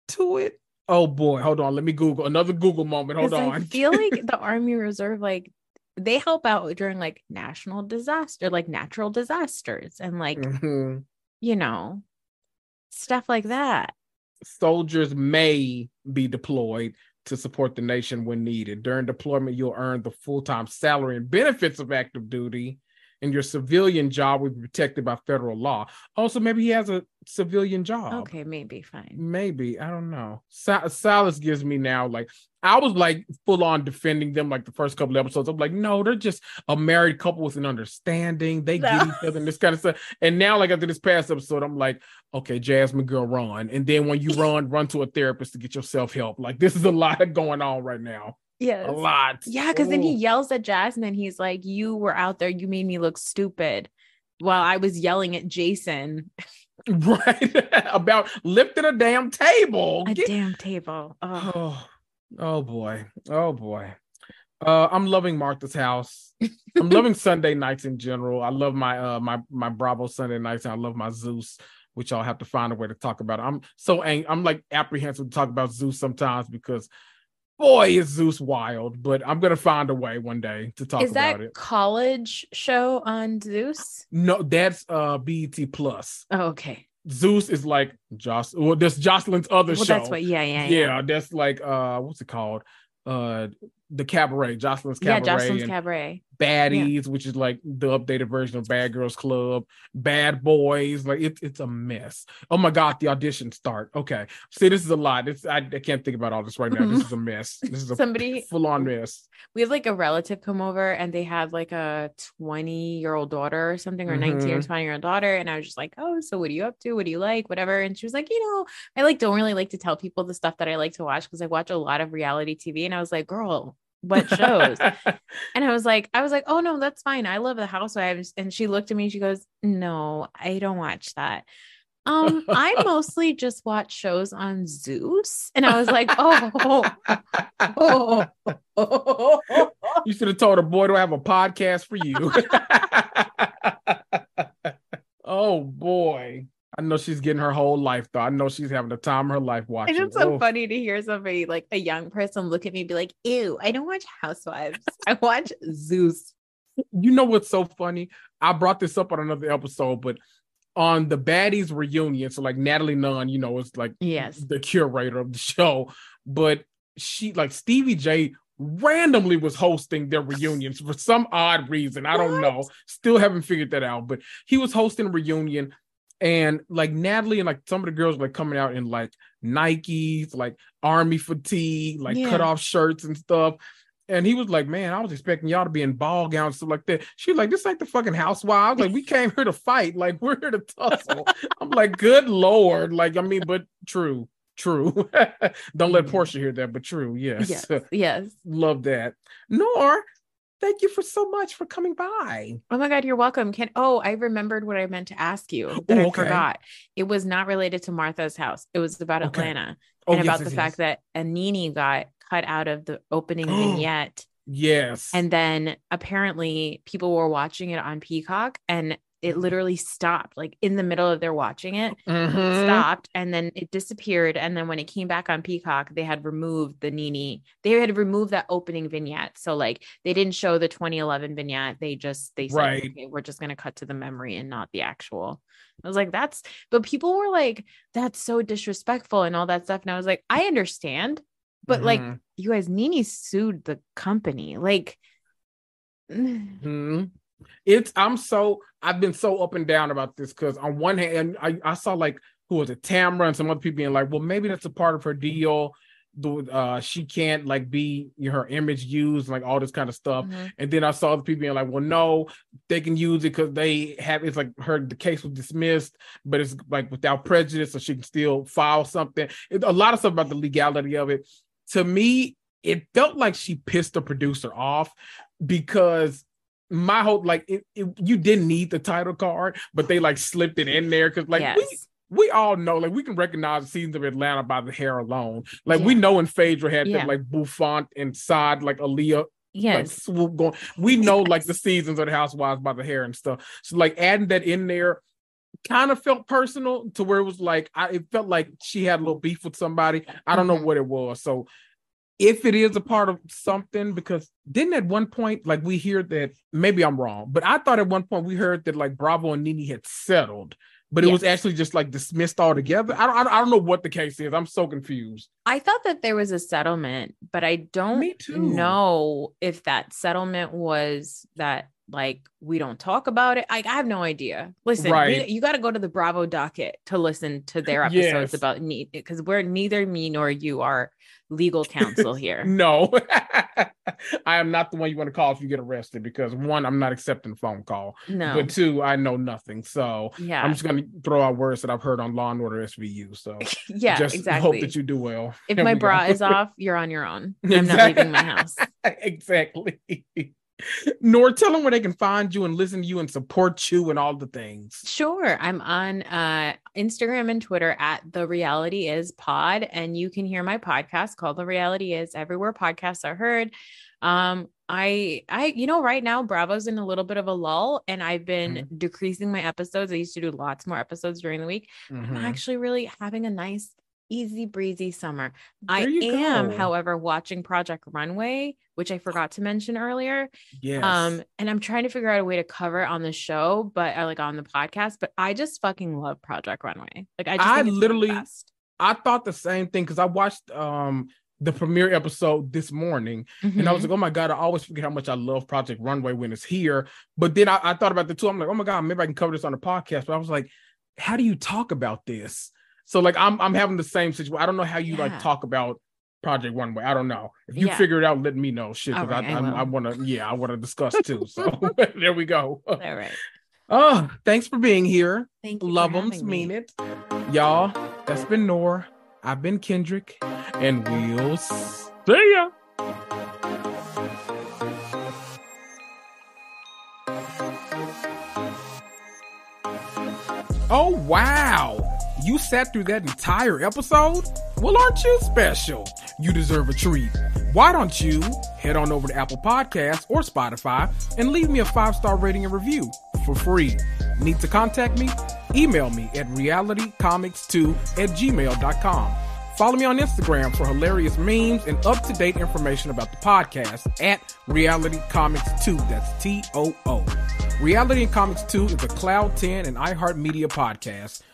to it. Oh boy, hold on. Let me Google another Google moment. Hold on. I feel like the Army Reserve, like they help out during like national disaster, like natural disasters, and like you know stuff like that. Soldiers may be deployed to support the nation when needed. During deployment, you'll earn the full-time salary and benefits of active duty, and your civilian job will be protected by federal law. Also, maybe he has a civilian job. Okay, maybe, fine. Maybe, I don't know. Silas gives me now, like, I was like full-on defending them like the first couple of episodes. I'm like, no, they're just a married couple with an understanding. They get each other and this kind of stuff. And now like after this past episode, I'm like, okay, Jasmine girl, run. And then when you run to a therapist to get yourself help. Like this is a lot going on right now. Yes. A lot. Yeah, because then he yells at Jazz, and then he's like, you were out there, you made me look stupid while I was yelling at Jason. Right. About lifting a damn table. A damn table. Oh boy. I'm loving Martha's house. I'm loving Sunday nights in general. I love my my Bravo Sunday nights, and I love my Zeus, which I'll have to find a way to talk about. I'm so angry. I'm like apprehensive to talk about Zeus sometimes because, boy, is Zeus wild. But I'm gonna find a way one day to talk about it. Is that college show on Zeus? No, that's BET Plus. Oh, okay. Zeus is like that's Jocelyn's other show. That's what. Yeah. That's like what's it called? The Cabaret, Jocelyn's Cabaret. Yeah, Jocelyn's Cabaret. Baddies, which is like the updated version of Bad Girls Club. Bad Boys, like it's a mess. Oh my God, the auditions start. Okay, see, this is a lot. I can't think about all this right now. Mm-hmm. This is a mess. This is a full-on mess. We have like a relative come over, and they had like a 20-year-old daughter or something, or 19 or 20-year-old daughter, and I was just like, oh, so what are you up to? What do you like? Whatever. And she was like, I like don't really like to tell people the stuff that I like to watch because I watch a lot of reality TV, and I was like, girl, what shows? And I was like, oh no, that's fine, I love The Housewives. And she looked at me and she goes, no, I don't watch that. I mostly just watch shows on Zeus. And I was like, oh. You should have told her, boy, do I have a podcast for you? Oh boy. I know she's getting her whole life, though. I know she's having the time of her life watching. It's so funny to hear somebody, like a young person, look at me and be like, ew, I don't watch Housewives. I watch Zeus. You know what's so funny? I brought this up on another episode, but on the Baddies reunion, so like Natalie Nunn, is like the curator of the show. But she, like Stevie J, randomly was hosting their reunions for some odd reason. I don't know. Still haven't figured that out. But he was hosting a reunion. And like Natalie and like some of the girls were like coming out in like Nikes, like army fatigue, like cut off shirts and stuff. And he was like, man, I was expecting y'all to be in ball gowns, stuff like that. She was like, this ain't the fucking Housewives. Like, we came here to fight. Like, we're here to tussle. I'm like, good Lord. Like, I mean, but true. Don't let Portia hear that, but true. Yes. Love that. Noor, thank you for so much for coming by. Oh my God, you're welcome. I remembered what I meant to ask you that I forgot. It was not related to Martha's house. It was about Atlanta fact that Anini got cut out of the opening vignette. Yes. And then apparently people were watching it on Peacock, and it literally stopped like in the middle of their watching it. Mm-hmm. It stopped, and then it disappeared. And then when it came back on Peacock, they had removed they had removed that opening vignette. So like they didn't show the 2011 vignette. They said, okay, we're just going to cut to the memory and not the actual. I was like, but people were like, that's so disrespectful and all that stuff. And I was like, I understand, but like you guys, Nene sued the company. Like, I've been so up and down about this because on one hand, I saw like, who was it, Tamra and some other people being like, well, maybe that's a part of her deal. She can't like be her image used, like all this kind of stuff. Mm-hmm. And then I saw other people being like, well, no, they can use it because they have, it's like the case was dismissed, but it's like without prejudice, so she can still file something. A lot of stuff about the legality of it. To me, it felt like she pissed the producer off because my hope, like you didn't need the title card, but they like slipped it in there because we all know, like we can recognize the seasons of Atlanta by the hair alone. Like we know when Phaedra had that like bouffant and side like Aaliyah like swoop going. We know like the seasons of the Housewives by the hair and stuff. So like adding that in there kind of felt personal to where it was like it felt like she had a little beef with somebody. I don't know what it was. So if it is a part of something, because didn't at one point, like we hear that, maybe I'm wrong, but I thought at one point we heard that like Bravo and Nene had settled, but it was actually just like dismissed altogether. I don't know what the case is. I'm so confused. I thought that there was a settlement, but I don't know if that settlement was that like we don't talk about it. I have no idea. Listen, right. You got to go to the Bravo docket to listen to their episodes yes. about me, because we're neither me nor you are legal counsel here. No, I am not the one you want to call if you get arrested, because one, I'm not accepting a phone call. No. But two, I know nothing. So yeah. I'm just going to throw out words that I've heard on Law and Order SVU. So yeah, just exactly. Hope that you do well. If Here my we bra go. Is off, you're on your own. I'm not leaving my house. Exactly. Noor, tell them where they can find you and listen to you and support you and all the things. Sure. I'm on Instagram and Twitter at The Reality Is Pod. And you can hear my podcast called The Reality Is everywhere podcasts are heard. Right now Bravo's in a little bit of a lull, and I've been mm-hmm. decreasing my episodes. I used to do lots more episodes during the week. Mm-hmm. I'm actually really having a nice, easy breezy summer. I am, however, watching Project Runway, which I forgot to mention earlier. Yes. And I'm trying to figure out a way to cover on the show, but like on the podcast, but I just fucking love Project Runway. Like I thought the same thing. Cause I watched, the premiere episode this morning mm-hmm. and I was like, oh my God, I always forget how much I love Project Runway when it's here. But then I thought about the two. I'm like, oh my God, maybe I can cover this on the podcast. But I was like, how do you talk about this? So like, I'm having the same situation. I don't know how you like talk about Project Runway. I don't know. If you figure it out, let me know. Shit, because right, I want to discuss too. So there we go. All right. Oh, thanks for being here. Thank you. Love them, mean it, y'all. That's been Noor. I've been Kendrick, and we'll see ya. Oh wow. You sat through that entire episode? Well, aren't you special? You deserve a treat. Why don't you head on over to Apple Podcasts or Spotify and leave me a 5-star rating and review for free? Need to contact me? Email me at realitycomics2@gmail.com. Follow me on Instagram for hilarious memes and up-to-date information about the podcast at Reality Comics 2. That's TOO. Reality and Comics 2 is a Cloud 10 and iHeartMedia podcast.